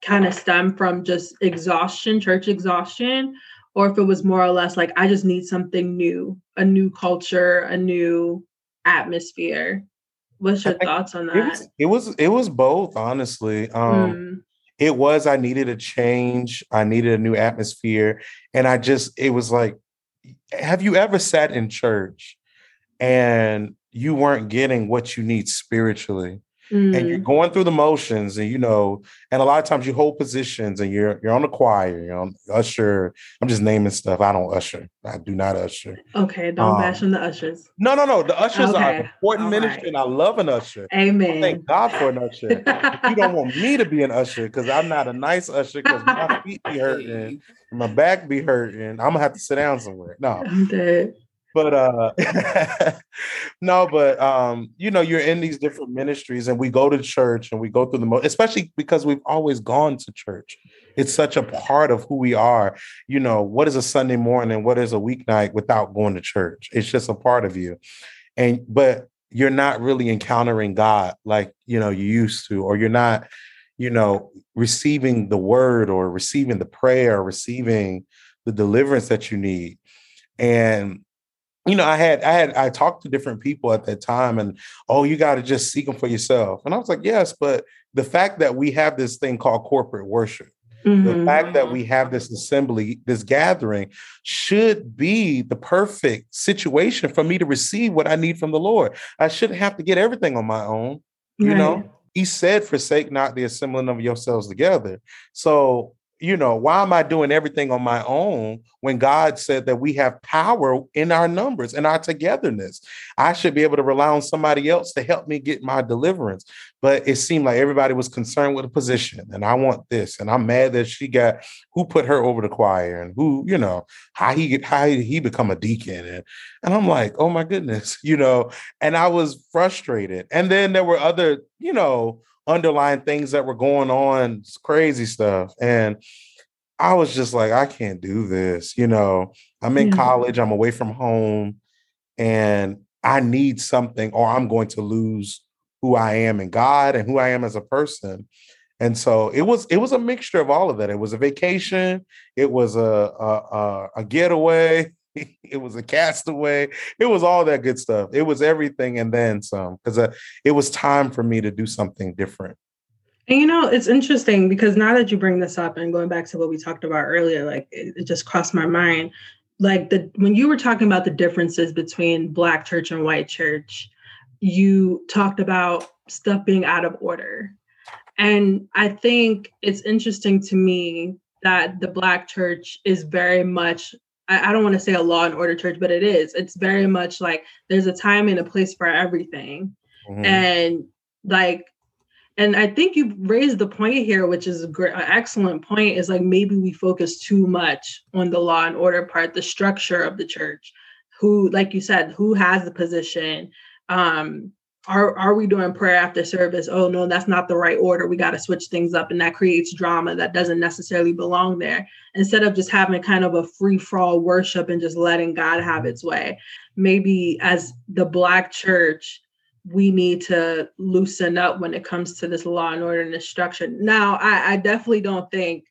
kind of stemmed from just exhaustion, church exhaustion, or if it was more or less like, I just need something new, a new culture, a new atmosphere. What's your thoughts on that? It was it was, it was both, honestly. Um, mm. It was, I needed a change. I needed a new atmosphere. And I just, it was like, have you ever sat in church and you weren't getting what you need spiritually? Mm. And you're going through the motions and, you know, and a lot of times you hold positions and you're you're on the choir, you're on usher. I'm just naming stuff. I don't usher. I do not usher. Okay. Don't um, bash on the ushers. No, no, no. The ushers okay. are an important All ministry right. and I love an usher. Amen. I thank God for an usher. But you don't want me to be an usher because I'm not a nice usher because my feet be hurting, my back be hurting. I'm going to have to sit down somewhere. No. I'm dead. But uh, no, but, um, you know, you're in these different ministries and we go to church and we go through the most, especially because we've always gone to church. It's such a part of who we are. You know, what is a Sunday morning? What is a weeknight without going to church? It's just a part of you. And but you're not really encountering God like, you know, you used to, or you're not, you know, receiving the word or receiving the prayer, or receiving the deliverance that you need. And, you know, I had, I had, I talked to different people at that time, and, oh, you got to just seek them for yourself. And I was like, yes, but the fact that we have this thing called corporate worship, mm-hmm. the fact that we have this assembly, this gathering, should be the perfect situation for me to receive what I need from the Lord. I shouldn't have to get everything on my own. You right. know, he said, forsake not the assembling of yourselves together. So, you know, why am I doing everything on my own when God said that we have power in our numbers and our togetherness? I should be able to rely on somebody else to help me get my deliverance. But it seemed like everybody was concerned with a position, and I want this, and I'm mad that she got, who put her over the choir, and who, you know, how he how he become a deacon. And, and I'm like, oh my goodness, you know, and I was frustrated. And then there were other, you know, underlying things that were going on, crazy stuff. And I was just like, I can't do this. You know, I'm in yeah. college, I'm away from home, and I need something, or I'm going to lose who I am in God and who I am as a person. And so it was, it was a mixture of all of that. It was a vacation. It was a, a, a getaway. It was a castaway. It was all that good stuff. It was everything and then some, because uh, it was time for me to do something different. And, you know, it's interesting because now that you bring this up and going back to what we talked about earlier, like it, it just crossed my mind, like the when you were talking about the differences between Black church and white church, you talked about stuff being out of order. And I think it's interesting to me that the Black church is very much, I don't want to say a law and order church, but it is. It's very much like there's a time and a place for everything. Mm-hmm. And like, and I think you raised the point here, which is a great, an excellent point, is like maybe we focus too much on the law and order part, the structure of the church, who, like you said, who has the position. Um, are, are we doing prayer after service? Oh, no, that's not the right order. We got to switch things up. And that creates drama that doesn't necessarily belong there. Instead of just having kind of a free-for-all worship and just letting God have its way. Maybe as the Black church, we need to loosen up when it comes to this law and order and this structure. Now, I, I definitely don't think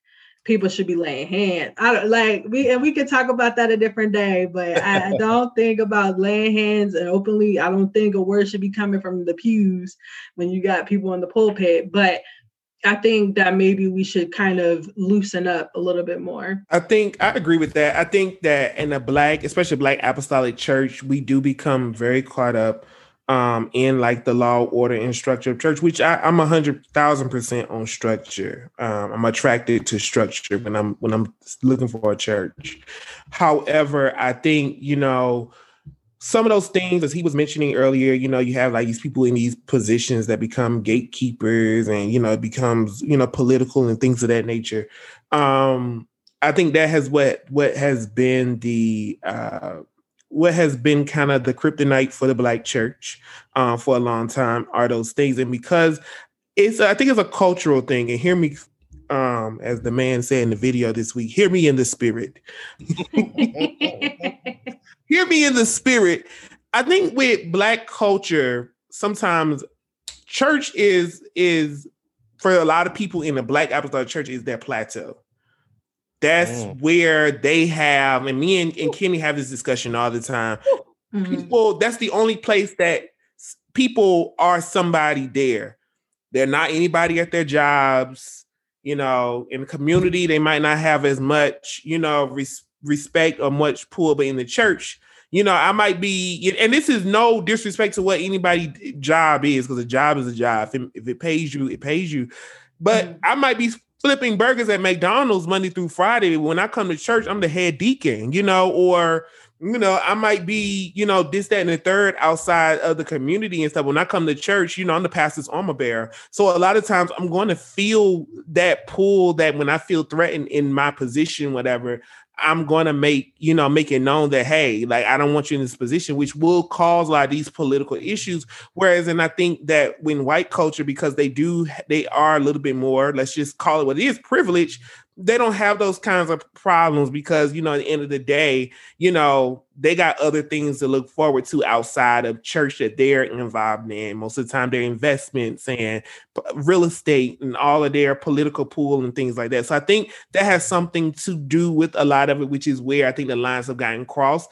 people should be laying hands. I don't, like we and we could talk about that a different day, but I, I don't think about laying hands and openly. I don't think a word should be coming from the pews when you got people in the pulpit. But I think that maybe we should kind of loosen up a little bit more. I think I agree with that. I think that in a Black, especially Black Apostolic Church, we do become very caught up um, in like the law, order, and structure of church, which I, I'm a hundred thousand percent on structure. Um, I'm attracted to structure when I'm, when I'm looking for a church. However, I think, you know, some of those things, as he was mentioning earlier, you know, you have like these people in these positions that become gatekeepers and, you know, it becomes, you know, political and things of that nature. Um, I think that has what, what has been the, uh, what has been kind of the kryptonite for the Black church uh, for a long time are those things. And because it's, I think it's a cultural thing, and hear me, um, as the man said in the video this week, hear me in the spirit. Hear me in the spirit. I think with Black culture, sometimes church is, is for a lot of people in the Black Apostolic Church is their plateau. That's mm. where they have, and me and, and Kenny have this discussion all the time. Mm-hmm. People, that's the only place that people are somebody there. They're not anybody at their jobs, you know, in the community, they might not have as much, you know, respect. respect or much pull, but in the church, you know, I might be, and this is no disrespect to what anybody's job is, because a job is a job. If it, if it pays you, it pays you. But mm-hmm. I might be flipping burgers at McDonald's Monday through Friday. When I come to church, I'm the head deacon, you know, or, you know, I might be, you know, this, that, and the third outside of the community and stuff. When I come to church, you know, I'm the pastor's armor bearer. So a lot of times I'm going to feel that pull, that when I feel threatened in my position, whatever, I'm going to make, you know, make it known that, hey, like, I don't want you in this position, which will cause a lot of these political issues. Whereas, and I think that when white culture, because they do, they are a little bit more, let's just call it what it is, privilege, they don't have those kinds of problems because, you know, at the end of the day, you know, they got other things to look forward to outside of church that they're involved in. Most of the time, their investments and real estate and all of their political pool and things like that. So I think that has something to do with a lot of it, which is where I think the lines have gotten crossed.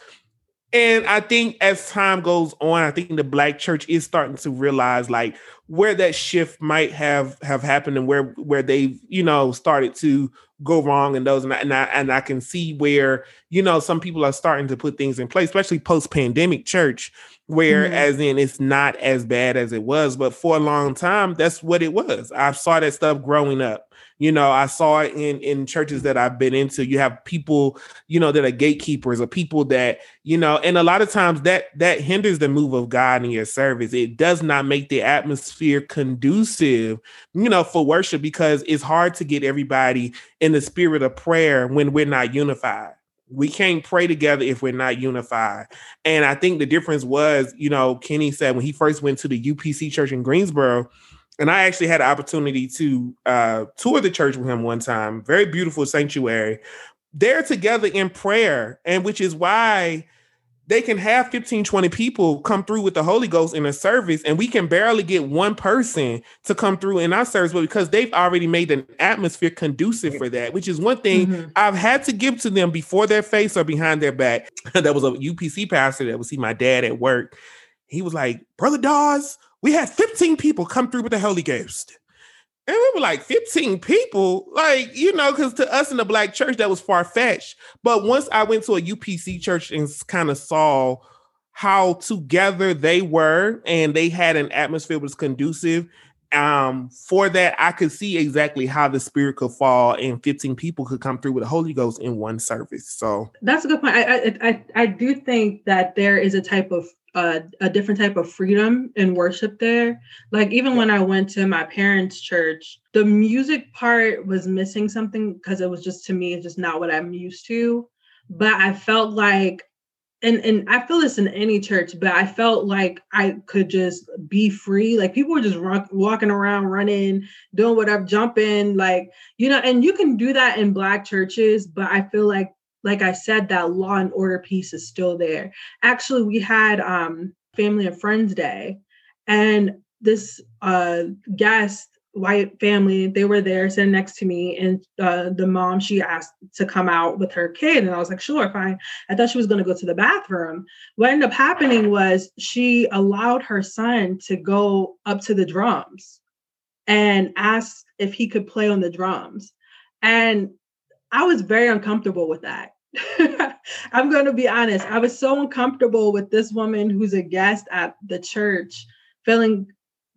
And I think as time goes on, I think the Black church is starting to realize like where that shift might have have happened and where where they've, you know, started to go wrong and those. And I, and I, and I can see where, you know, some people are starting to put things in place, especially post-pandemic church, where mm-hmm. as in it's not as bad as it was. But for a long time, that's what it was. I saw that stuff growing up. You know, I saw it in, in churches that I've been into. You have people, you know, that are gatekeepers or people that, you know, and a lot of times that that hinders the move of God in your service. It does not make the atmosphere conducive, you know, for worship, because it's hard to get everybody in the spirit of prayer when we're not unified. We can't pray together if we're not unified. And I think the difference was, you know, Kenny said when he first went to the U P C church in Greensboro, and I actually had an opportunity to uh, tour the church with him one time. Very beautiful sanctuary. They're together in prayer, and which is why they can have fifteen, twenty people come through with the Holy Ghost in a service, and we can barely get one person to come through in our service, but because they've already made an atmosphere conducive for that, which is one thing mm-hmm. I've had to give to them before their face or behind their back. There was a U P C pastor that would see my dad at work. He was like, "Brother Dawes, we had fifteen people come through with the Holy Ghost." And we were like, fifteen people? Like, you know, because to us in the Black church, that was far-fetched. But once I went to a U P C church and kind of saw how together they were and they had an atmosphere that was conducive, um, for that, I could see exactly how the spirit could fall and fifteen people could come through with the Holy Ghost in one service. So that's a good point. I, I, I, I do think that there is a type of Uh, a different type of freedom in worship there. Like even when I went to my parents' church, the music part was missing something because it was just, to me, it's just not what I'm used to. But I felt like, and and I feel this in any church, but I felt like I could just be free. Like people were just rock, walking around, running, doing whatever, jumping, like, you know, and you can do that in Black churches, but I feel like Like I said, that law and order piece is still there. Actually, we had um, Family and Friends Day, and this uh, guest, white family, they were there sitting next to me, and uh, the mom, she asked to come out with her kid, and I was like, sure, fine. I thought she was going to go to the bathroom. What ended up happening was she allowed her son to go up to the drums and asked if he could play on the drums. And I was very uncomfortable with that. I'm going to be honest. I was so uncomfortable with this woman who's a guest at the church, feeling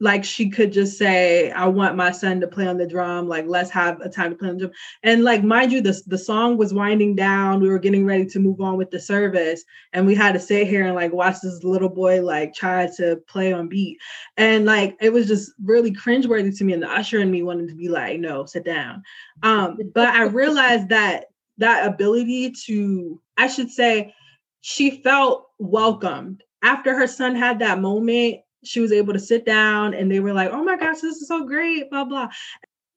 like she could just say, "I want my son to play on the drum. Like, let's have a time to play on the drum." And like, mind you, the, the song was winding down. We were getting ready to move on with the service. And we had to sit here and like, watch this little boy, like try to play on beat. And like, it was just really cringeworthy to me. And the usher in me wanted to be like, "No, sit down." Um, but I realized that that ability to, I should say, she felt welcomed. After her son had that moment, she was able to sit down and they were like, "Oh my gosh, this is so great, blah, blah."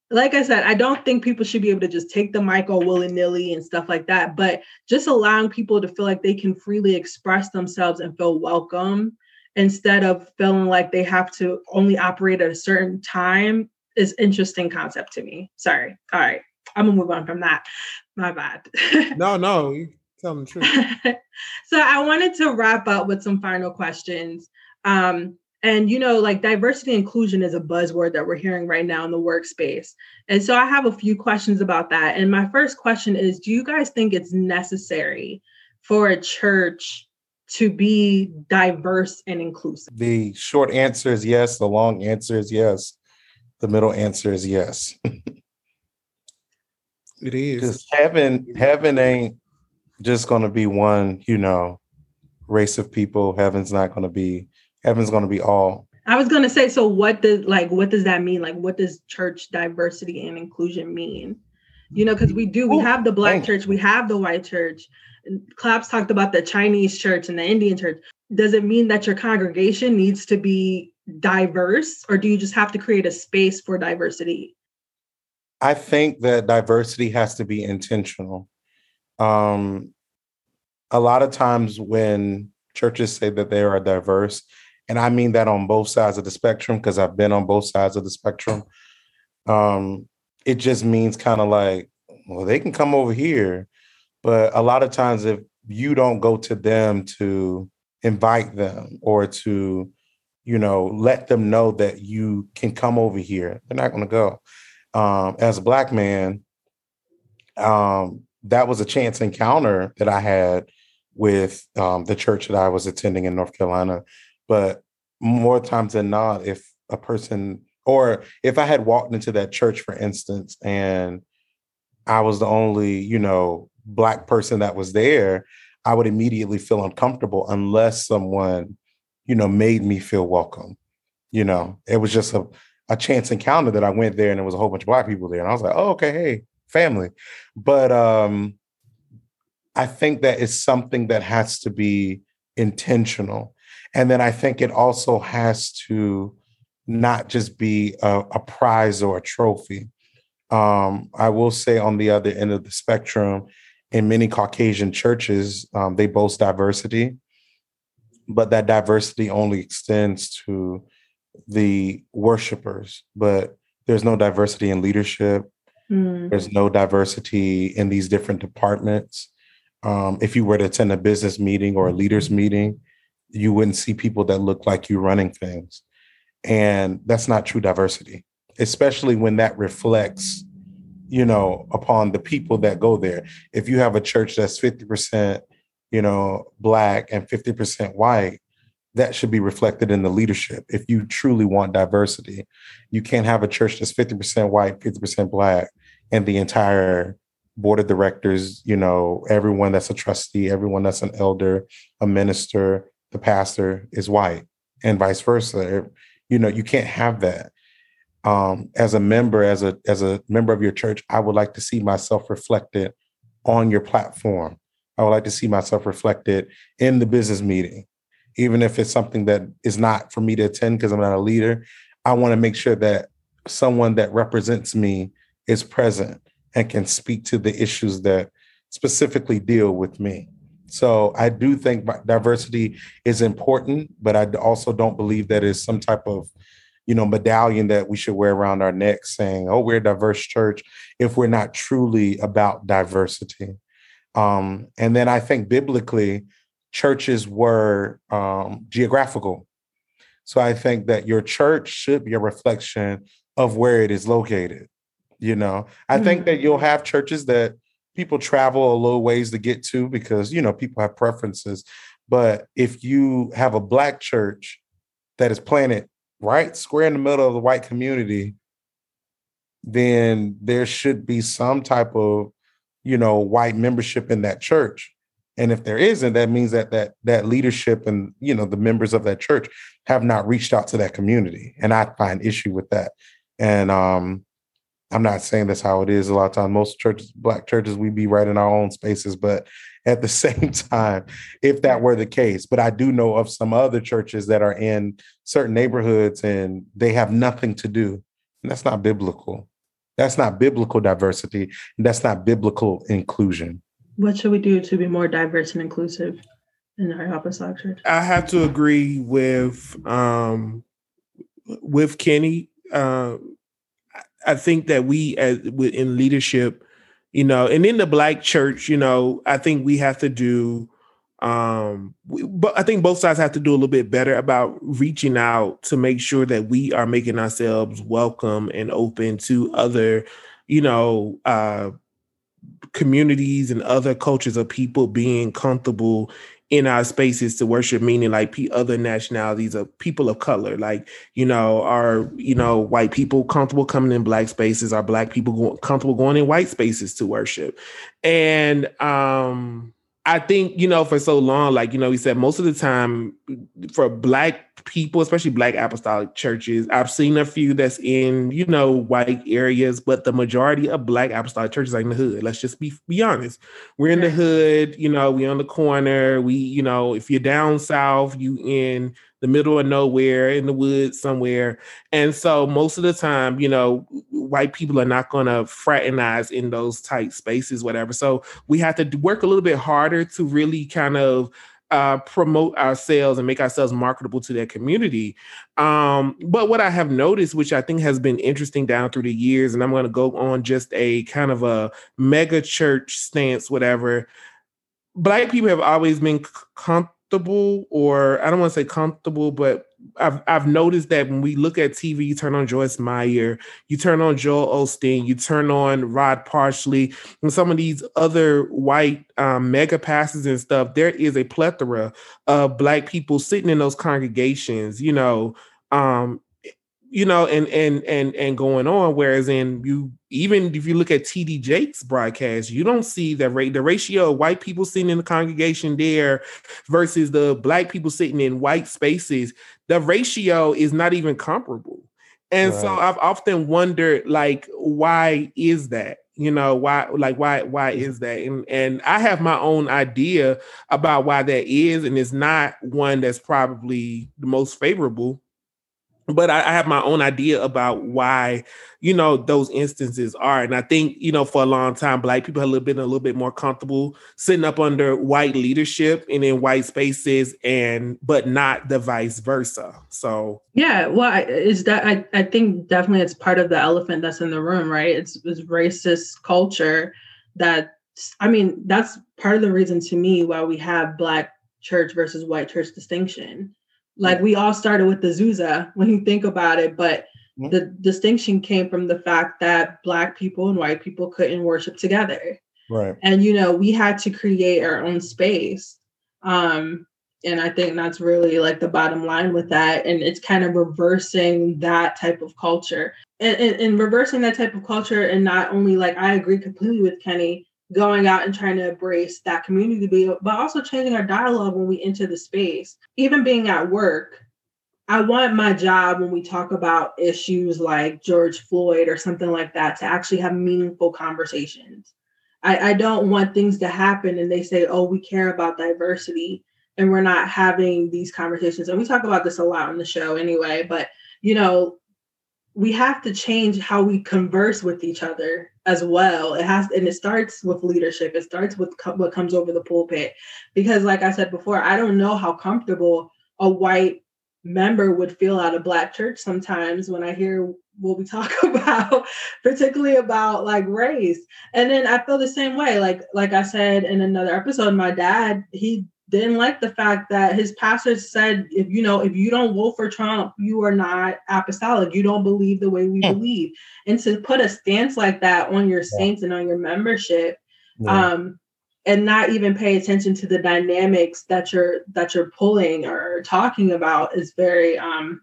Like I said, I don't think people should be able to just take the mic all willy-nilly and stuff like that, but just allowing people to feel like they can freely express themselves and feel welcome instead of feeling like they have to only operate at a certain time is an interesting concept to me. Sorry. All right. I'm gonna move on from that. My bad. No, no, you tell them the truth. So I wanted to wrap up with some final questions. Um, And, you know, like diversity and inclusion is a buzzword that we're hearing right now in the workspace. And so I have a few questions about that. And my first question is, do you guys think it's necessary for a church to be diverse and inclusive? The short answer is yes. The long answer is yes. The middle answer is yes. It is. Because heaven, heaven ain't just going to be one, you know, race of people. Heaven's not going to be Heaven's going to be all. I was going to say, so what does like, what does that mean? Like, what does church diversity and inclusion mean? You know, because we do, we have the Black church, we have the white church. Claps talked about the Chinese church and the Indian church. Does it mean that your congregation needs to be diverse, or do you just have to create a space for diversity? I think that diversity has to be intentional. Um, a lot of times when churches say that they are diverse, and I mean that on both sides of the spectrum, because I've been on both sides of the spectrum, um, it just means kind of like, well, they can come over here. But a lot of times if you don't go to them to invite them or to, you know, let them know that you can come over here, they're not going to go. Um, as a Black man, um, that was a chance encounter that I had with um, the church that I was attending in North Carolina. But more times than not, if a person, or if I had walked into that church, for instance, and I was the only, you know, Black person that was there, I would immediately feel uncomfortable unless someone, you know, made me feel welcome. You know, it was just a, a chance encounter that I went there and there was a whole bunch of Black people there. And I was like, oh, okay, hey, family. But um, I think that is something that has to be intentional. And then I think it also has to not just be a, a prize or a trophy. Um, I will say on the other end of the spectrum, in many Caucasian churches, um, they boast diversity, but that diversity only extends to the worshipers. But there's no diversity in leadership. Mm. There's no diversity in these different departments. Um, if you were to attend a business meeting or a leaders meeting, you wouldn't see people that look like you running things. And that's not true diversity, especially when that reflects, you know, upon the people that go there. If you have a church that's fifty percent, you know, Black and fifty percent white, that should be reflected in the leadership. If you truly want diversity, you can't have a church that's fifty percent white, fifty percent Black, and the entire board of directors, you know, everyone that's a trustee, everyone that's an elder, a minister, the pastor is white, and vice versa. You know, you can't have that. Um, as a member, as a as a member of your church, I would like to see myself reflected on your platform. I would like to see myself reflected in the business meeting, even if it's something that is not for me to attend because I'm not a leader. I want to make sure that someone that represents me is present and can speak to the issues that specifically deal with me. So I do think diversity is important, but I also don't believe that it's some type of, you know, medallion that we should wear around our necks saying, oh, we're a diverse church, if we're not truly about diversity. Um, and then I think biblically, churches were um, geographical. So I think that your church should be a reflection of where it is located. You know, I mm-hmm. think that you'll have churches that people travel a little ways to get to because, you know, people have preferences. But if you have a Black church that is planted right square in the middle of the white community, then there should be some type of, you know, white membership in that church. And if there isn't, that means that that that leadership and, you know, the members of that church have not reached out to that community. And I find issue with that. And um I'm not saying that's how it is a lot of times. Most churches, Black churches, we be right in our own spaces. But at the same time, if that were the case, but I do know of some other churches that are in certain neighborhoods and they have nothing to do. And that's not biblical. That's not biblical diversity. And that's not biblical inclusion. What should we do to be more diverse and inclusive in our apostolic church? I have to agree with um, with Kenny. Uh, I think that we as in leadership, you know, and in the Black church, you know, I think we have to do, um, we, but I think both sides have to do a little bit better about reaching out to make sure that we are making ourselves welcome and open to other, you know, uh, communities and other cultures of people being comfortable in our spaces to worship, meaning like p- other nationalities of people of color, like, you know, are, you know, white people comfortable coming in Black spaces? Are Black people go- comfortable going in white spaces to worship? And um, I think, you know, for so long, like, you know, we said most of the time for Black people, especially Black apostolic churches. I've seen a few that's in, you know, white areas, but the majority of Black apostolic churches are in the hood. Let's just be, be honest. We're in the hood, you know, we on the corner. We, you know, if you're down south, you in the middle of nowhere, in the woods somewhere. And so most of the time, you know, white people are not going to fraternize in those tight spaces, whatever. So we have to work a little bit harder to really kind of Uh, promote ourselves and make ourselves marketable to that community. Um, but what I have noticed, which I think has been interesting down through the years, and I'm going to go on just a kind of a mega church stance, whatever. Black people have always been comfortable, or I don't want to say comfortable, but I've I've noticed that when we look at T V, you turn on Joyce Meyer, you turn on Joel Osteen, you turn on Rod Parsley, and some of these other white um, mega pastors and stuff. There is a plethora of Black people sitting in those congregations, you know, um, you know, and and and and going on. Whereas in you, even if you look at T D Jakes' broadcast, you don't see that rate. The ratio of white people sitting in the congregation there versus the Black people sitting in white spaces, the ratio is not even comparable. And right. So I've often wondered, like, why is that? You know, why, like, why, why is that? And and I have my own idea about why that is, and it's not one that's probably the most favorable. But I, I have my own idea about why, you know, those instances are. And I think, you know, for a long time, Black people have been a little bit more comfortable sitting up under white leadership and in white spaces, and but not the vice versa. So, yeah, well, I, is that I, I think definitely it's part of the elephant that's in the room, right? It's, it's racist culture that, I mean, that's part of the reason to me why we have Black church versus white church distinction. Like, we all started with the Zuzah when you think about it, but yeah. the distinction came from the fact that Black people and white people couldn't worship together. Right. And, you know, we had to create our own space. Um, and I think that's really like the bottom line with that. And it's kind of reversing that type of culture and, and, and reversing that type of culture. And not only, like, I agree completely with Kenny, going out and trying to embrace that community to be, but also changing our dialogue when we enter the space. Even being at work, I want my job, when we talk about issues like George Floyd or something like that, to actually have meaningful conversations. I, I don't want things to happen and they say, oh, we care about diversity, and we're not having these conversations. And we talk about this a lot on the show anyway, but, you know, we have to change how we converse with each other as well. It has, and it starts with leadership. It starts with co- what comes over the pulpit, because, like I said before, I don't know how comfortable a white member would feel at a Black church sometimes when I hear what we talk about, particularly about like race. And then I feel the same way. Like, like I said in another episode, my dad, he didn't like the fact that his pastor said, if you know, if you don't vote for Trump, you are not apostolic. You don't believe the way we yeah. believe. And to put a stance like that on your yeah. saints and on your membership, yeah. um, and not even pay attention to the dynamics that you're that you're pulling or talking about is very um,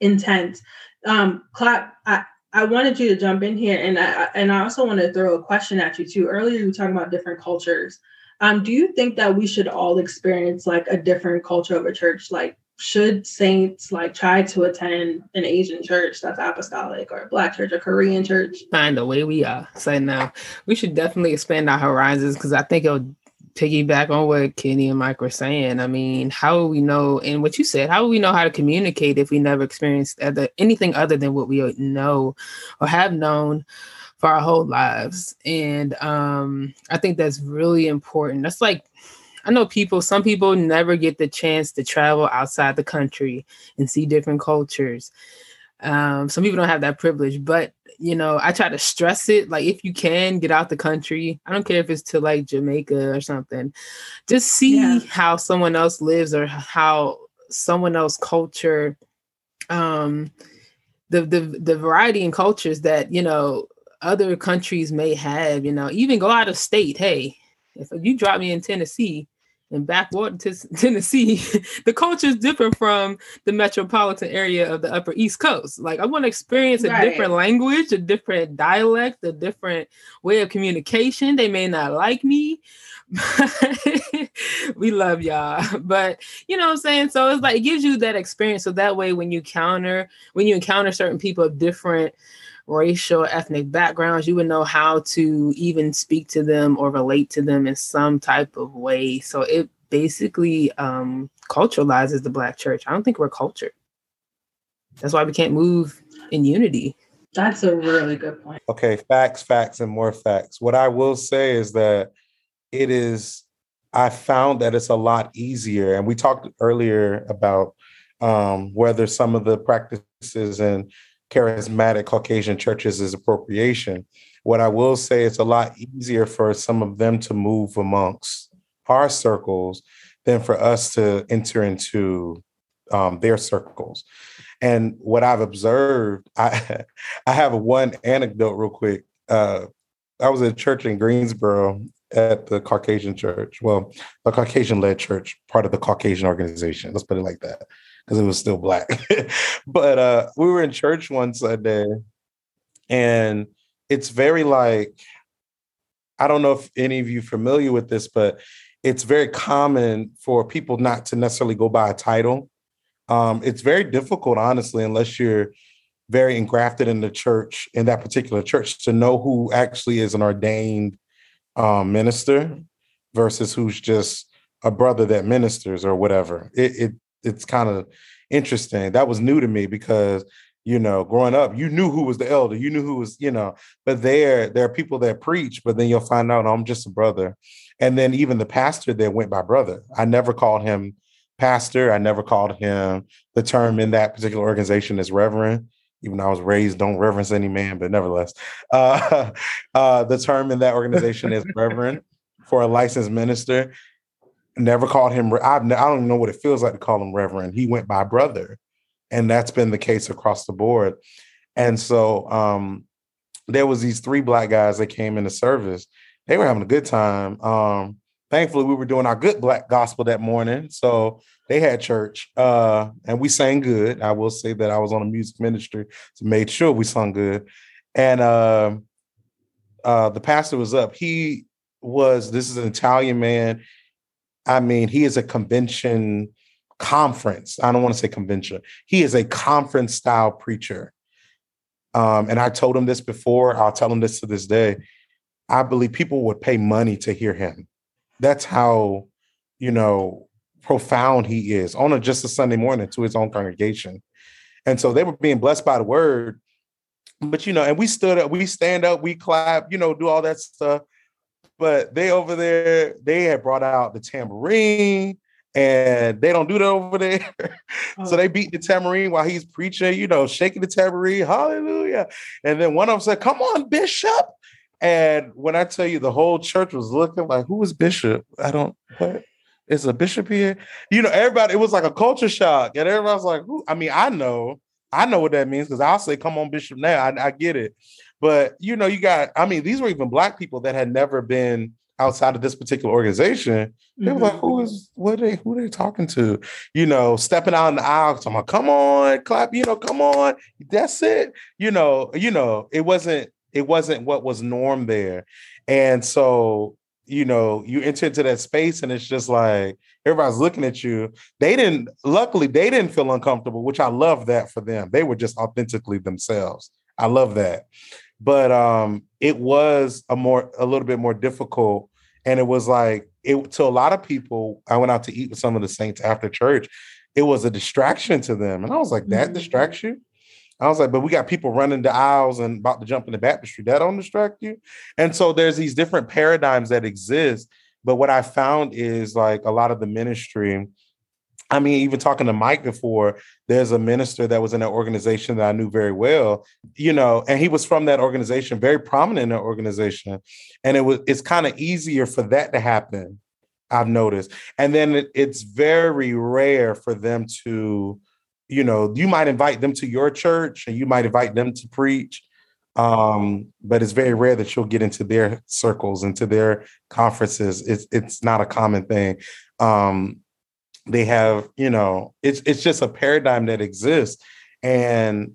intense. Um, Clap, I, I wanted you to jump in here, and I and I also want to throw a question at you too. Earlier, you were talking about different cultures. Um, do you think that we should all experience like a different culture of a church? Like, should saints like try to attend an Asian church that's apostolic, or a Black church, or Korean church? Find the way we are. So now we should definitely expand our horizons, because I think it'll piggyback on what Kenny and Mike were saying. I mean, how will we know, and what you said, how will we know how to communicate if we never experienced other, anything other than what we know or have known for our whole lives? And um, I think that's really important. That's like, I know people, some people never get the chance to travel outside the country and see different cultures. Um, some people don't have that privilege, but, you know, I try to stress it. Like, if you can get out the country, I don't care if it's to like Jamaica or something, just see yeah. how someone else lives, or how someone else culture, um, the, the, the variety in cultures that, you know, other countries may have, you know, even go out of state. Hey, if you drop me in Tennessee in backwater t- Tennessee, the culture is different from the metropolitan area of the Upper East Coast. Like, I want to experience a right. different language, a different dialect, a different way of communication. They may not like me. We love y'all. But you know what I'm saying? So it's like, it gives you that experience. So that way, when you counter, when you encounter certain people of different racial, ethnic backgrounds, you would know how to even speak to them or relate to them in some type of way. So it basically um, culturalizes the Black church. I don't think we're cultured. That's why we can't move in unity. That's a really good point. Okay, facts, facts, and more facts. What I will say is that it is, I found that it's a lot easier. And we talked earlier about um, whether some of the practices and charismatic Caucasian churches is appropriation. What I will say, it's a lot easier for some of them to move amongst our circles than for us to enter into um, their circles. And what I've observed, I I have one anecdote real quick. Uh, I was at a church in Greensboro at the Caucasian church. Well, a Caucasian-led church, part of the Caucasian organization. Let's put it like that, because it was still Black. But uh, we were in church one Sunday, and it's very like, I don't know if any of you are familiar with this, but it's very common for people not to necessarily go by a title. Um, it's very difficult, honestly, unless you're very engrafted in the church, in that particular church, to know who actually is an ordained um, minister versus who's just a brother that ministers or whatever. It, it It's kind of interesting. That was new to me because, you know, growing up, you knew who was the elder, you knew who was, you know, but there, there are people that preach, but then you'll find out, oh, I'm just a brother. And then even the pastor that went by brother, I never called him pastor. I never called him, the term in that particular organization is reverend, even though I was raised, don't reverence any man, but nevertheless, uh, uh, the term in that organization is reverend for a licensed minister. Never called him. I've, I don't know what it feels like to call him reverend. He went by brother, and that's been the case across the board. And so um, there was these three Black guys that came into service. They were having a good time. Um, thankfully, we were doing our good Black gospel that morning, so they had church, uh, and we sang good. I will say that I was on a music ministry, so made sure we sung good. And uh, uh, the pastor was up. He was. This is an Italian man. I mean, he is a convention conference. I don't want to say convention. He is a conference style preacher. Um, and I told him this before. I'll tell him this to this day. I believe people would pay money to hear him. That's how, you know, profound he is on a, just a Sunday morning to his own congregation. And so they were being blessed by the word. But, you know, and we stood up, we stand up, we clap, you know, do all that stuff. But they over there, they had brought out the tambourine, and they don't do that over there. So they beat the tambourine while he's preaching, you know, shaking the tambourine, hallelujah. And then one of them said, come on, Bishop. And when I tell you, the whole church was looking like, who is Bishop? I don't, what? Is a bishop here? You know, everybody, it was like a culture shock. And everybody was like, who? I mean, I know. I know what that means because I'll say, come on, Bishop now. I, I get it. But, you know, you got, I mean, these were even Black people that had never been outside of this particular organization. They were mm-hmm. like, who is, what are they, who are they talking to? You know, stepping out in the aisle, talking about, come on, clap, you know, come on. That's it. You know, you know, it wasn't, it wasn't what was norm there. And so, you know, you enter into that space and it's just like, everybody's looking at you. They didn't, luckily, they didn't feel uncomfortable, which I love that for them. They were just authentically themselves. I love that. But um, it was a more, a little bit more difficult. And it was like, it to a lot of people, I went out to eat with some of the saints after church. It was a distraction to them. And I was like, that mm-hmm. distraction? I was like, but we got people running the aisles and about to jump in the baptistry. That don't distract you? And so there's these different paradigms that exist. But what I found is like a lot of the ministry, I mean, even talking to Mike before, there's a minister that was in that organization that I knew very well, you know, and he was from that organization, very prominent in that organization. And it was, it's kind of easier for that to happen, I've noticed. And then it, it's very rare for them to, you know, you might invite them to your church and you might invite them to preach, Um, but it's very rare that you'll get into their circles, into their conferences. It's it's not a common thing. Um, they have, you know, it's it's just a paradigm that exists. And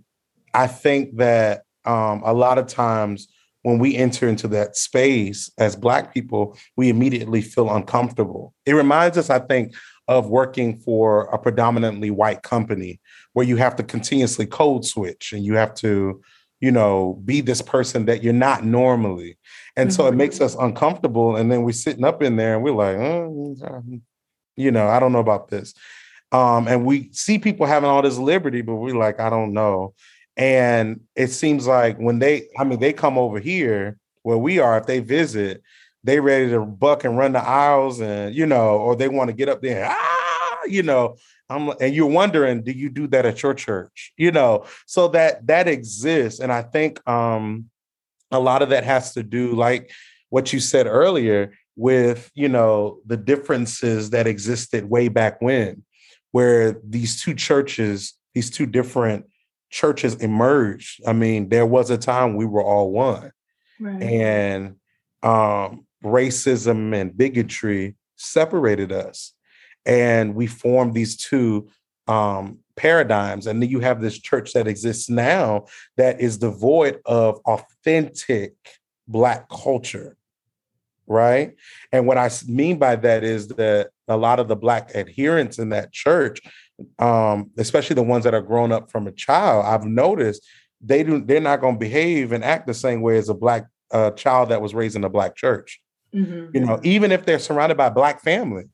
I think that um, a lot of times when we enter into that space as Black people, we immediately feel uncomfortable. It reminds us, I think, of working for a predominantly white company where you have to continuously code switch and you have to, you know, be this person that you're not normally. And mm-hmm. so it makes us uncomfortable. And then we're sitting up in there and we're like, mm, you know, I don't know about this. Um, and we see people having all this liberty, but we're like, I don't know. And it seems like when they, I mean, they come over here where we are, if they visit, they ready to buck and run the aisles and, you know, or they want to get up there, and, ah, you know, I'm, and you're wondering, do you do that at your church? You know, so that that exists. And I think um, a lot of that has to do, like what you said earlier, with, you know, the differences that existed way back when, where these two churches, these two different churches emerged. I mean, there was a time we were all one. Right. And um, racism and bigotry separated us. And we formed these two um, paradigms. And then you have this church that exists now that is devoid of authentic Black culture, right? And what I mean by that is that a lot of the Black adherents in that church, um, especially the ones that are grown up from a child, I've noticed they do, they're not going to behave and act the same way as a Black uh, child that was raised in a Black church. Mm-hmm. You know, even if they're surrounded by Black family.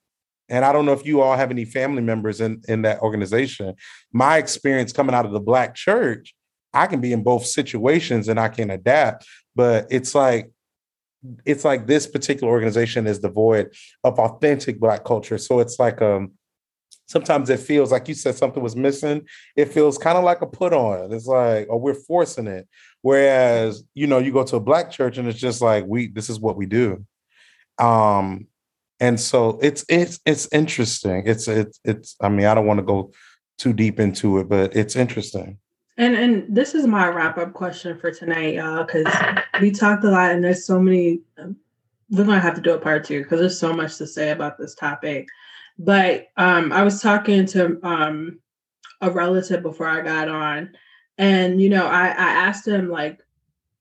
And I don't know if you all have any family members in, in that organization. My experience coming out of the Black church, I can be in both situations and I can adapt. But it's like, it's like this particular organization is devoid of authentic Black culture. So it's like, um, sometimes it feels like you said something was missing. It feels kind of like a put on. It's like, oh, we're forcing it. Whereas, you know, you go to a Black church and it's just like, we, this is what we do. Um, And so it's it's it's interesting. It's it's it's. I mean, I don't want to go too deep into it, but it's interesting. And and this is my wrap up question for tonight, y'all, because we talked a lot, and there's so many. We're gonna have to do a part two because there's so much to say about this topic. But um, I was talking to um, a relative before I got on, and you know, I, I asked him, like,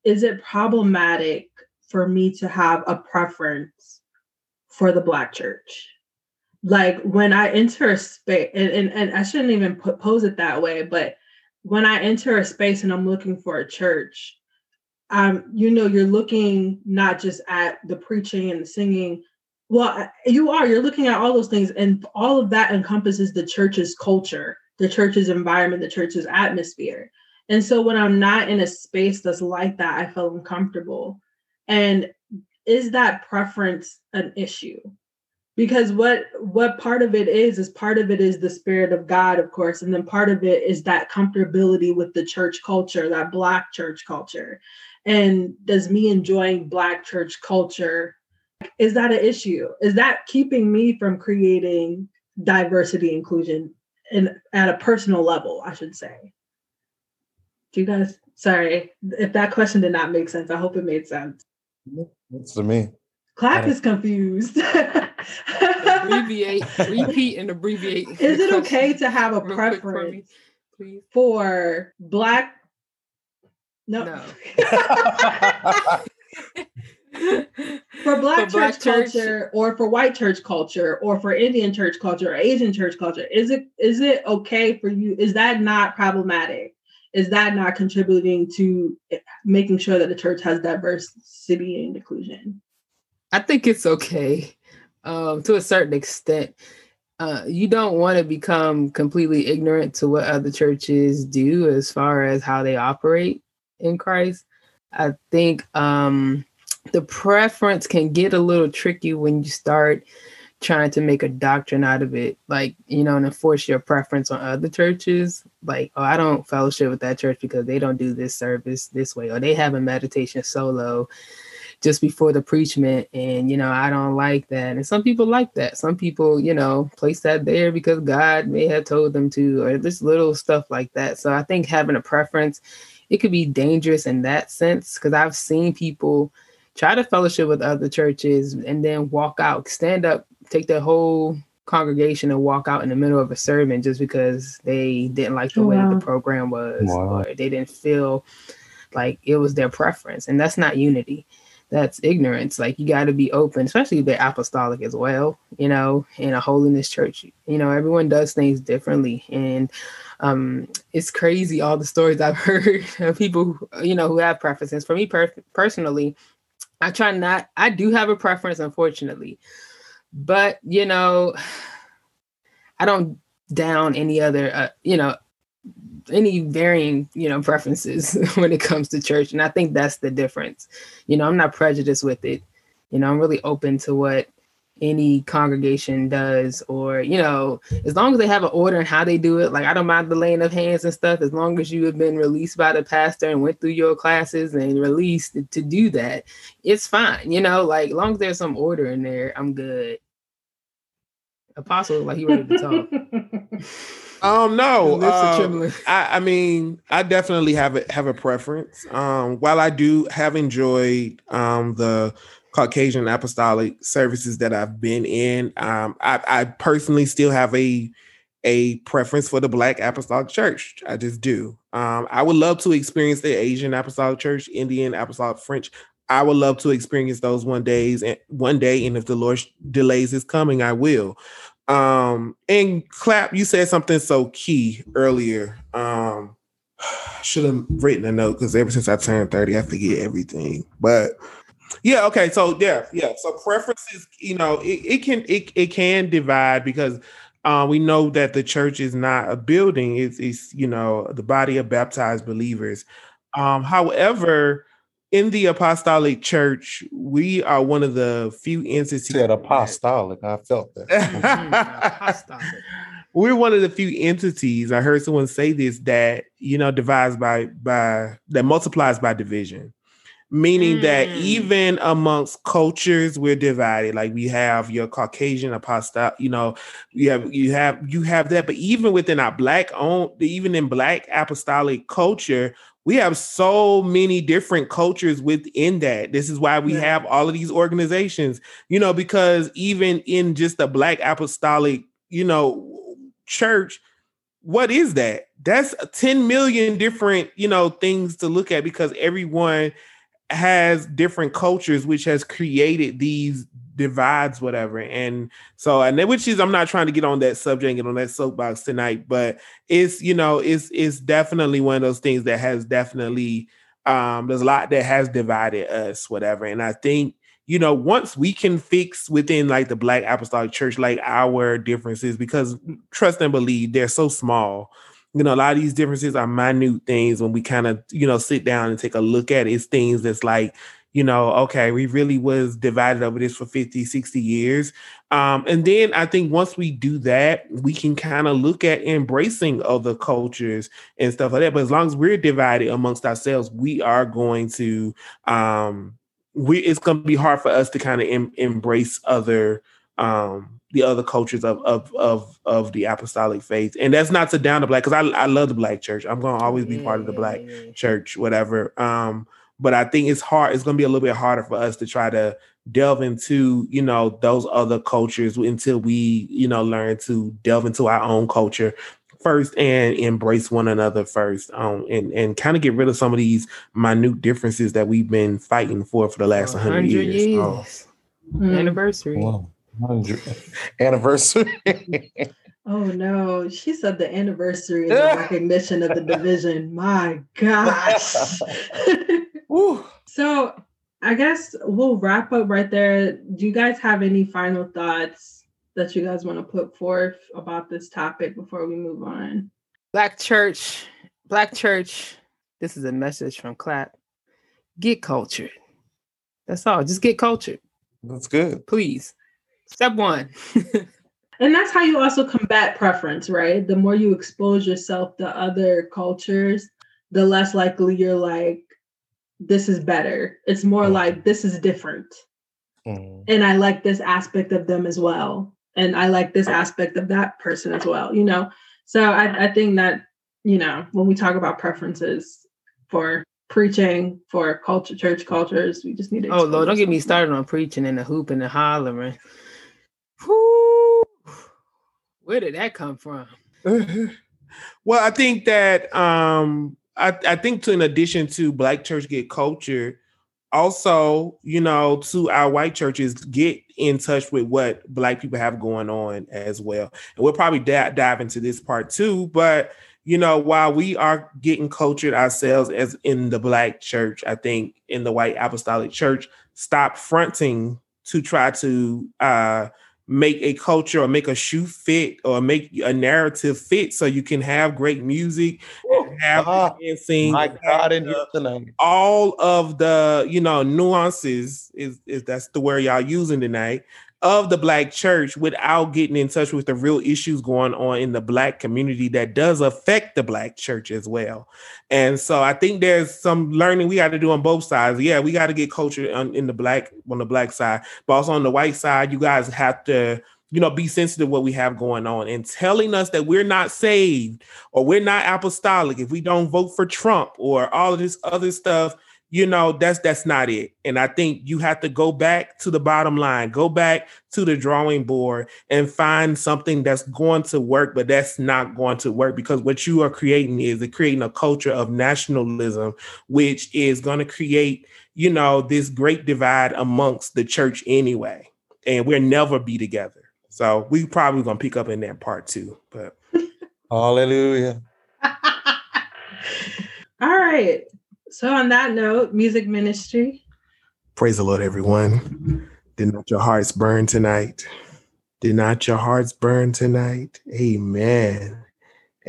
is it problematic for me to have a preference for the Black church? Like when I enter a space, and, and, and I shouldn't even put, pose it that way, but when I enter a space and I'm looking for a church, um, you know, you're looking not just at the preaching and the singing. Well, you are, you're looking at all those things, and all of that encompasses the church's culture, the church's environment, the church's atmosphere. And so when I'm not in a space that's like that, I feel uncomfortable. And is that preference an issue? Because what what part of it is, is part of it is the Spirit of God, of course. And then part of it is that comfortability with the church culture, that Black church culture. And does me enjoying Black church culture, is that an issue? Is that keeping me from creating diversity, inclusion, and at a personal level, I should say? Do you guys, sorry, if that question did not make sense, I hope it made sense. That's to me. Clark is confused. abbreviate, repeat, and abbreviate. Is it okay to have a Real preference for, me, please? for Black? No. no. for Black, for church, Black church culture, or for white church culture, or for Indian church culture, or Asian church culture? Is it is it okay for you? Is that not problematic? Is that not contributing to making sure that the church has diversity and inclusion? I think it's okay um, to a certain extent. Uh, you don't want to become completely ignorant to what other churches do as far as how they operate in Christ. I think um, the preference can get a little tricky when you start trying to make a doctrine out of it, like, you know, and enforce your preference on other churches. Like, oh, I don't fellowship with that church because they don't do this service this way, or they have a meditation solo just before the preachment. And, you know, I don't like that. And some people like that. Some people, you know, place that there because God may have told them to, or just little stuff like that. So I think having a preference, it could be dangerous in that sense, because I've seen people try to fellowship with other churches and then walk out, stand up, take their whole congregation and walk out in the middle of a sermon just because they didn't like the oh, way wow. the program was, wow. or they didn't feel like it was their preference. And that's not unity. That's ignorance. Like, you got to be open, especially if they're apostolic as well, you know, in a holiness church. You know, everyone does things differently. And um, it's crazy, all the stories I've heard of people, who, you know, who have preferences. For me per- personally, I try not, I do have a preference, unfortunately, but, you know, I don't down any other, uh, you know, any varying, you know, preferences when it comes to church. And I think that's the difference. You know, I'm not prejudiced with it. You know, I'm really open to what any congregation does, or, you know, as long as they have an order and how they do it. Like, I don't mind the laying of hands and stuff, as long as you have been released by the pastor and went through your classes and released to do that, it's fine. You know, like, as long as there's some order in there, I'm good. Apostle, like, he ready to talk. Um, no, uh, I, I mean, I definitely have a, have a preference. Um, while I do have enjoyed um, the Caucasian apostolic services that I've been in, um, I, I personally still have a a preference for the Black Apostolic Church. I just do. Um, I would love to experience the Asian Apostolic Church, Indian Apostolic, French. I would love to experience those one days and one day. And if the Lord delays his coming, I will. Um, and Clap, you said something so key earlier. Um, should have written a note, because ever since I turned thirty, I forget everything. But yeah, okay. So yeah, yeah. So preferences, you know, it, it can it it can divide, because uh, we know that the church is not a building. It's, it's, you know, the body of baptized believers. Um, however, in the apostolic church, we are one of the few entities. Said apostolic, I felt that. We're one of the few entities. I heard someone say this, that, you know, divides by by that multiplies by division, meaning mm. that even amongst cultures, we're divided. Like, we have your Caucasian apostolic, you know, you have you have you have that, but even within our black own, even in Black apostolic culture, we have so many different cultures within that. This is why we yeah. have all of these organizations, you know, because even in just the Black Apostolic, you know, church, what is that? That's ten million different, you know, things to look at, because everyone has different cultures, which has created these divides, whatever. And so, and then, which is, I'm not trying to get on that subject and get on that soapbox tonight, but it's, you know, it's, it's definitely one of those things that has definitely, um, there's a lot that has divided us, whatever. And I think, you know, once we can fix within, like, the Black Apostolic Church, like, our differences, because trust and believe, they're so small. You know, a lot of these differences are minute things. When we kind of, you know, sit down and take a look at it, it's things that's like, you know, okay, we really was divided over this for fifty, sixty years. Um, and then I think once we do that, we can kind of look at embracing other cultures and stuff like that. But as long as we're divided amongst ourselves, we are going to, um, we it's going to be hard for us to kind of em- embrace other, um, the other cultures of, of, of, of the apostolic faith. And that's not to down the Black, because I, I love the Black church. I'm going to always be part of the Black church, whatever. Um, But I think it's hard. It's going to be a little bit harder for us to try to delve into, you know, those other cultures until we, you know, learn to delve into our own culture first and embrace one another first, um, and, and kind of get rid of some of these minute differences that we've been fighting for for the last one hundred years. years. Oh. Mm. Anniversary. Wow. one hundred Anniversary. Oh, no. She said the anniversary is a recognition of the division. My gosh. So I guess we'll wrap up right there. Do you guys have any final thoughts that you guys want to put forth about this topic before we move on? Black church, Black church. This is a message from Clap. Get cultured. That's all. Just get cultured. That's good. Please. Step one. And that's how you also combat preference, right? The more you expose yourself to other cultures, the less likely you're like, this is better. It's more mm. like this is different. Mm. And I like this aspect of them as well. And I like this aspect of that person as well, you know? So I, I think that, you know, when we talk about preferences for preaching, for culture, church cultures, we just need to. Oh, Lord, don't something. Get me started on preaching and the hooping and the hollering. Whew. Where did that come from? Well, I think that, um, I, I think to in addition to Black church get culture, also, you know, to our white churches, get in touch with what Black people have going on as well. And we'll probably da- dive into this part too, but, you know, while we are getting cultured ourselves as in the Black church, I think in the white apostolic church, stop fronting to try to uh, make a culture or make a shoe fit or make a narrative fit so you can have great music. And have oh, dancing, my God, and the, all of the, you know, nuances is, is that's the word y'all using tonight of the Black church without getting in touch with the real issues going on in the Black community that does affect the Black church as well. And so I think there's some learning we got to do on both sides. Yeah, we got to get culture on, in the black on the black side, but also on the white side, you guys have to, you know, be sensitive to what we have going on and telling us that we're not saved or we're not apostolic if we don't vote for Trump or all of this other stuff. You know, that's that's not it. And I think you have to go back to the bottom line, go back to the drawing board and find something that's going to work, but that's not going to work because what you are creating is creating a culture of nationalism, which is going to create, you know, this great divide amongst the church anyway. And we'll never be together. So we probably going to pick up in that part too. But hallelujah. All right. So on that note, music ministry. Praise the Lord, everyone. Did not your hearts burn tonight? Did not your hearts burn tonight? Amen.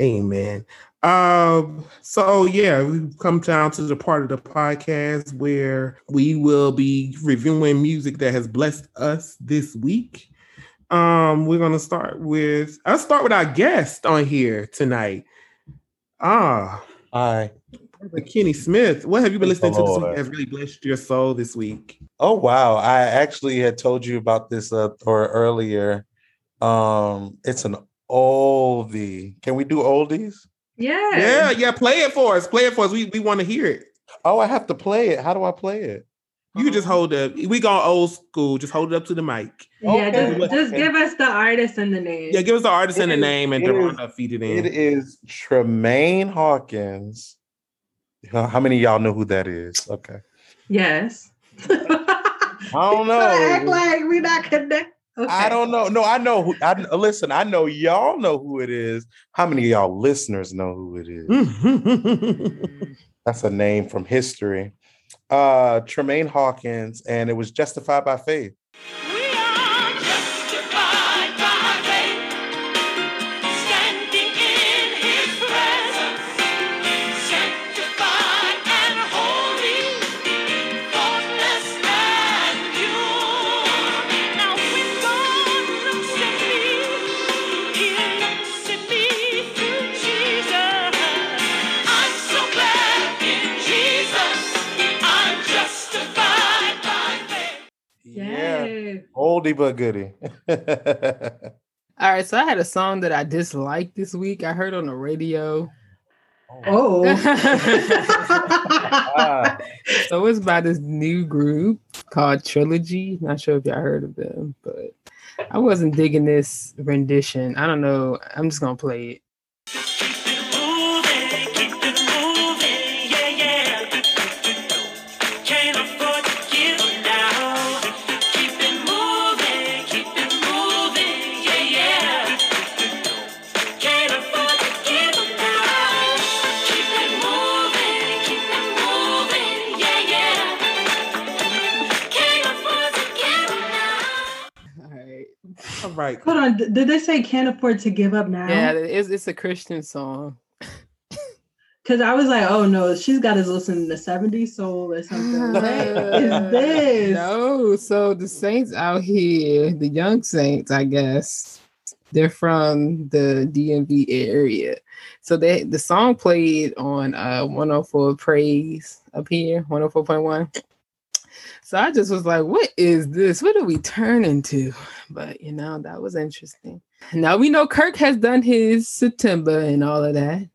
Amen. Um, so, yeah, we've come down to the part of the podcast where we will be reviewing music that has blessed us this week. Um, we're going to start with, I'll start with our guest on here tonight. Ah. Hi. Kenny Smith, what have you been listening Lord. to this week that's really blessed your soul this week? Oh, wow. I actually had told you about this uh, or earlier. Um, it's an oldie. Can we do oldies? Yeah. Yeah, yeah. Play it for us. Play it for us. We we want to hear it. Oh, I have to play it. How do I play it? You just hold up. We going old school. Just hold it up to the mic. Yeah, okay. just, just give us the artist and the name. Yeah, give us the artist it and is, the name and Deronda feed it in. It is Tremaine Hawkins. How many of y'all know who that is? Okay. Yes. I don't know. Act like we not connected. Okay. I don't know. No, I know. Who, I listen. I know y'all know who it is. How many of y'all listeners know who it is? That's a name from history. Uh, Tremaine Hawkins, and it was Justified by Faith. Oldie but goodie. All right, so I had a song that I disliked this week. I heard on the radio. Oh. oh. So it's by this new group called Trilogy. Not sure if y'all heard of them, but I wasn't digging this rendition. I don't know. I'm just going to play it. Right. Hold on. Did they say "Can't Afford to Give Up Now"? Yeah, it's it's a Christian song. Because I was like, oh no, she's got us listening to seventies soul or something. What is this? No, so the saints out here, the young saints, I guess, They're from the D M V area. So they, the song played on uh, one oh four Praise up here, one oh four point one. So I just was like, what is this? What are we turning to? But, you know, that was interesting. Now we know Kirk has done his September and all of that.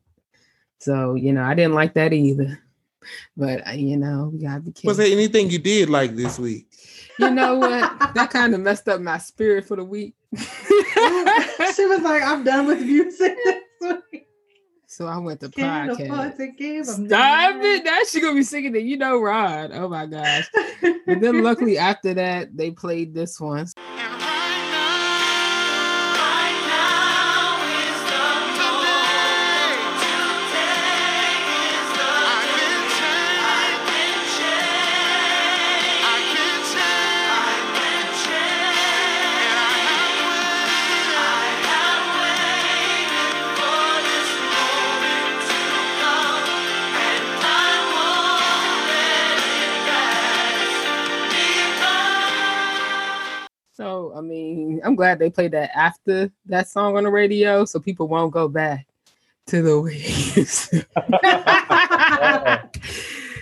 So, you know, I didn't like that either. But, you know, we got to be careful. Was there anything you did like this week? You know what? That kind of messed up my spirit for the week. She was like, I'm done with music this week. So I went to podcast. Give, Stop it. Now she's going to be singing that, you know, Rod. Oh, my gosh. And then luckily after that, they played this one. I mean, I'm glad they played that after that song on the radio, so people won't go back to the waves.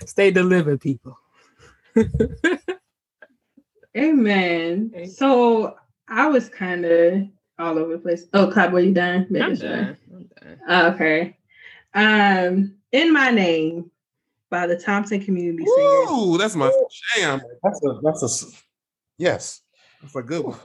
Stay delivered, people. Amen. Amen. So I was kind of all over the place. Oh, Clyde, were you done? Maybe I'm sure. done. I'm done. Uh, okay. Um, In My Name by the Thompson Community Singers. Ooh, that's my jam. That's a. That's a. Yes. That's a good one.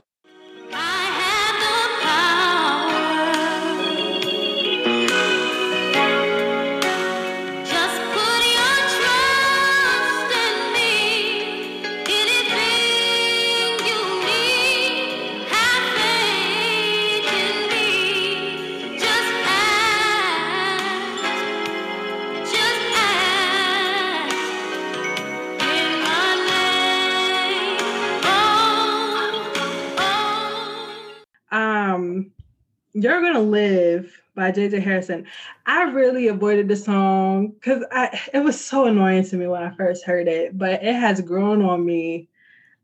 You're Gonna Live by J J Harrison. I really avoided the song because I it was so annoying to me when I first heard it, but it has grown on me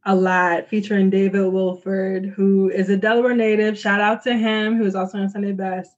a lot, featuring David Wilford, who is a Delaware native. Shout out to him, who is also on Sunday Best.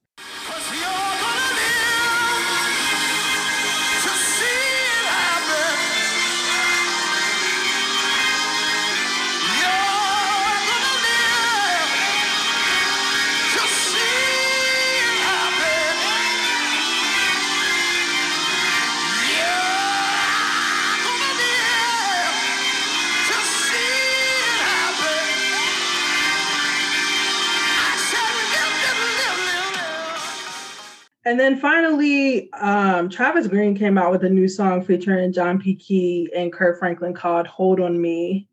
And then finally, um, Travis Green came out with a new song featuring John P. Key and Kirk Franklin called Hold On Me.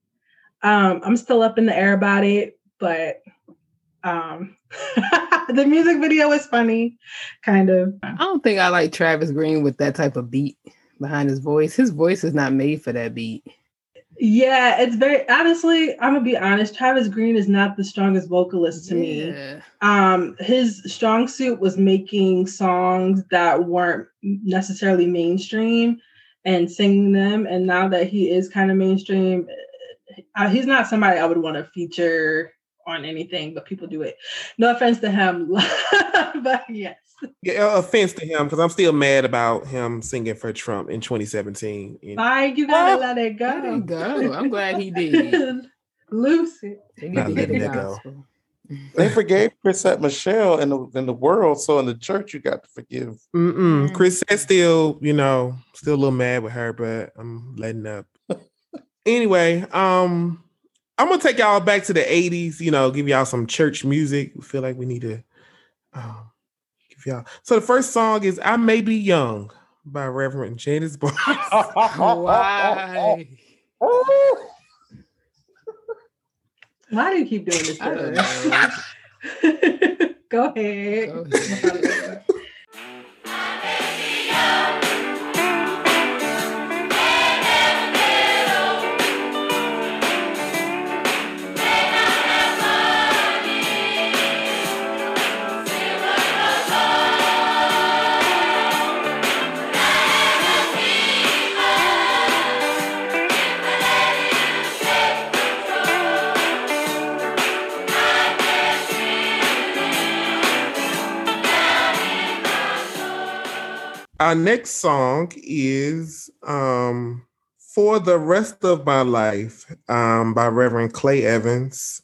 Um, I'm still up in the air about it, but um, the music video is funny, kind of. I don't think I like Travis Green with that type of beat behind his voice. His voice is not made for that beat. Yeah, it's very, honestly, I'm gonna be honest, Travis Green is not the strongest vocalist to yeah. me. Um, his strong suit was making songs that weren't necessarily mainstream and singing them. And now that he is kind of mainstream, I, he's not somebody I would want to feature on anything, but people do it. No offense to him, but yes. Yeah, offense to him, because I'm still mad about him singing for Trump in twenty seventeen. Like, you gotta oh, let it go. Let it go. I'm glad he did. Lucy. Not letting it go. They forgave Chrisette Michele in the in the world, so in the church you got to forgive. Mm-mm. Chrisette's still, you know, still a little mad with her, but I'm letting up. Anyway, um, I'm gonna take y'all back to the eighties. You know, give y'all some church music. We feel like we need to. Um, Y'all. So the first song is I May Be Young by Reverend Janice Barnes. Why? Why do you keep doing this to us? Go ahead. Go ahead. Our next song is um, For the Rest of My Life um, by Reverend Clay Evans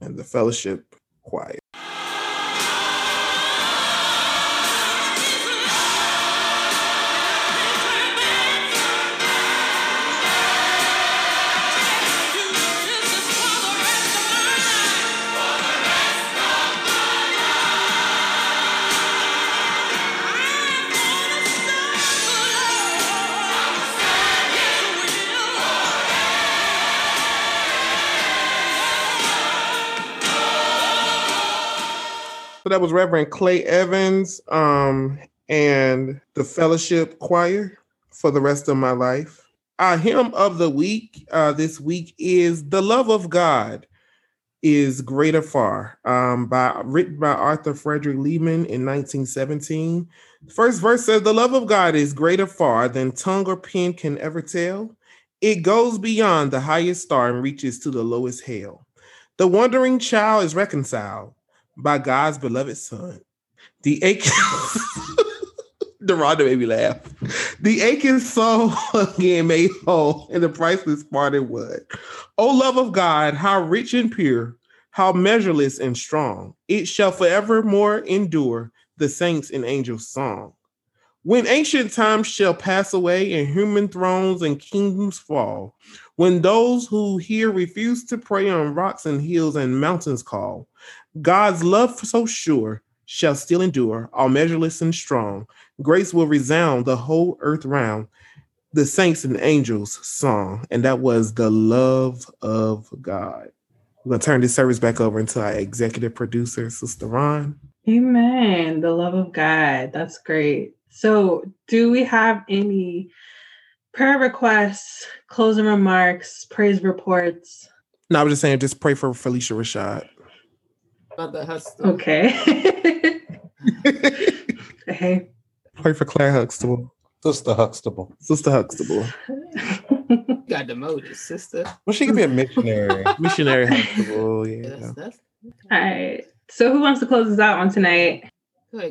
and the Fellowship Choir. So that was Reverend Clay Evans um, and the Fellowship Choir, For the Rest of My Life. Our hymn of the week uh, this week is The Love of God is Greater Far, um, by written by Arthur Frederick Lehman in nineteen seventeen. The first verse says, the love of God is greater far than tongue or pen can ever tell. It goes beyond the highest star and reaches to the lowest hell. The wandering child is reconciled by God's beloved son. The aching, Deronda made me laugh. The aching soul again made whole, and the priceless parted wood. O love of God, how rich and pure, how measureless and strong. It shall forevermore endure the saints and angels' song. When ancient times shall pass away and human thrones and kingdoms fall, when those who here refuse to pray on rocks and hills and mountains call, God's love so sure shall still endure, all measureless and strong. Grace will resound the whole earth round, the saints and angels' song. And that was The Love of God. We're going to turn this service back over into our executive producer, Sister Ron. Amen. The love of God. That's great. So do we have any prayer requests, closing remarks, praise reports? No, I was just saying, just pray for Felicia Rashad. Okay. Hey. Pray for Claire Huxtable. Sister Huxtable. Sister Huxtable. Got demoted, sister. Well, she could be a missionary. Missionary Huxtable, yeah. That's, that's... All right. So who wants to close us out on tonight?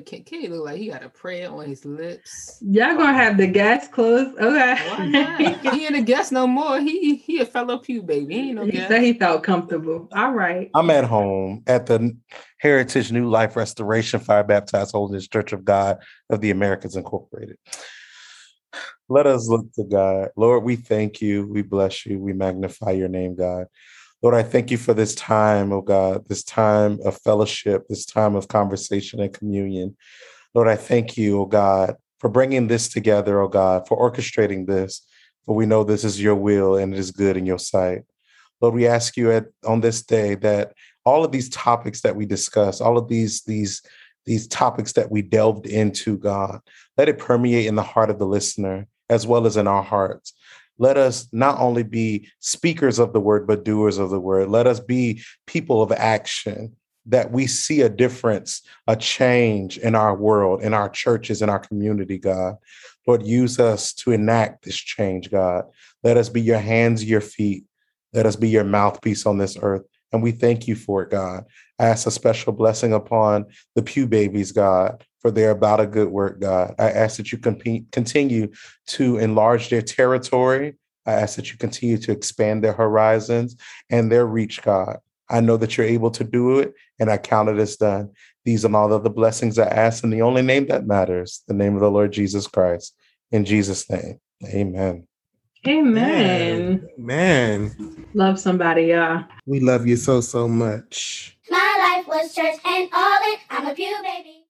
Kenny look like he got a prayer on his lips. Y'all gonna have the guest close? Okay. Why not? He ain't a guest no more. He he a fellow Pew baby. He ain't no guest. He said he felt comfortable. All right. I'm at home at the Heritage New Life Restoration Fire Baptized Holiness Church of God of the Americas Incorporated. Let us look to God. Lord, we thank you. We bless you. We magnify your name, God. Lord, I thank you for this time, oh God, this time of fellowship, this time of conversation and communion. Lord, I thank you, oh God, for bringing this together, oh God, for orchestrating this, for we know this is your will and it is good in your sight. Lord, we ask you at, on this day that all of these topics that we discuss, all of these, these, these topics that we delved into, God, let it permeate in the heart of the listener as well as in our hearts. Let us not only be speakers of the word, but doers of the word. Let us be people of action, that we see a difference, a change in our world, in our churches, in our community, God. Lord, use us to enact this change, God. Let us be your hands, your feet. Let us be your mouthpiece on this earth. And we thank you for it, God. I ask a special blessing upon the Pew Babies, God, for their about a good work, God. I ask that you compete, continue to enlarge their territory. I ask that you continue to expand their horizons and their reach, God. I know that you're able to do it, and I count it as done. These and all other blessings I ask in the only name that matters, the name of the Lord Jesus Christ. In Jesus' name, amen. Amen. Amen. Love somebody, y'all. We love you so, so much. My life was church and all in. I'm a Pew baby.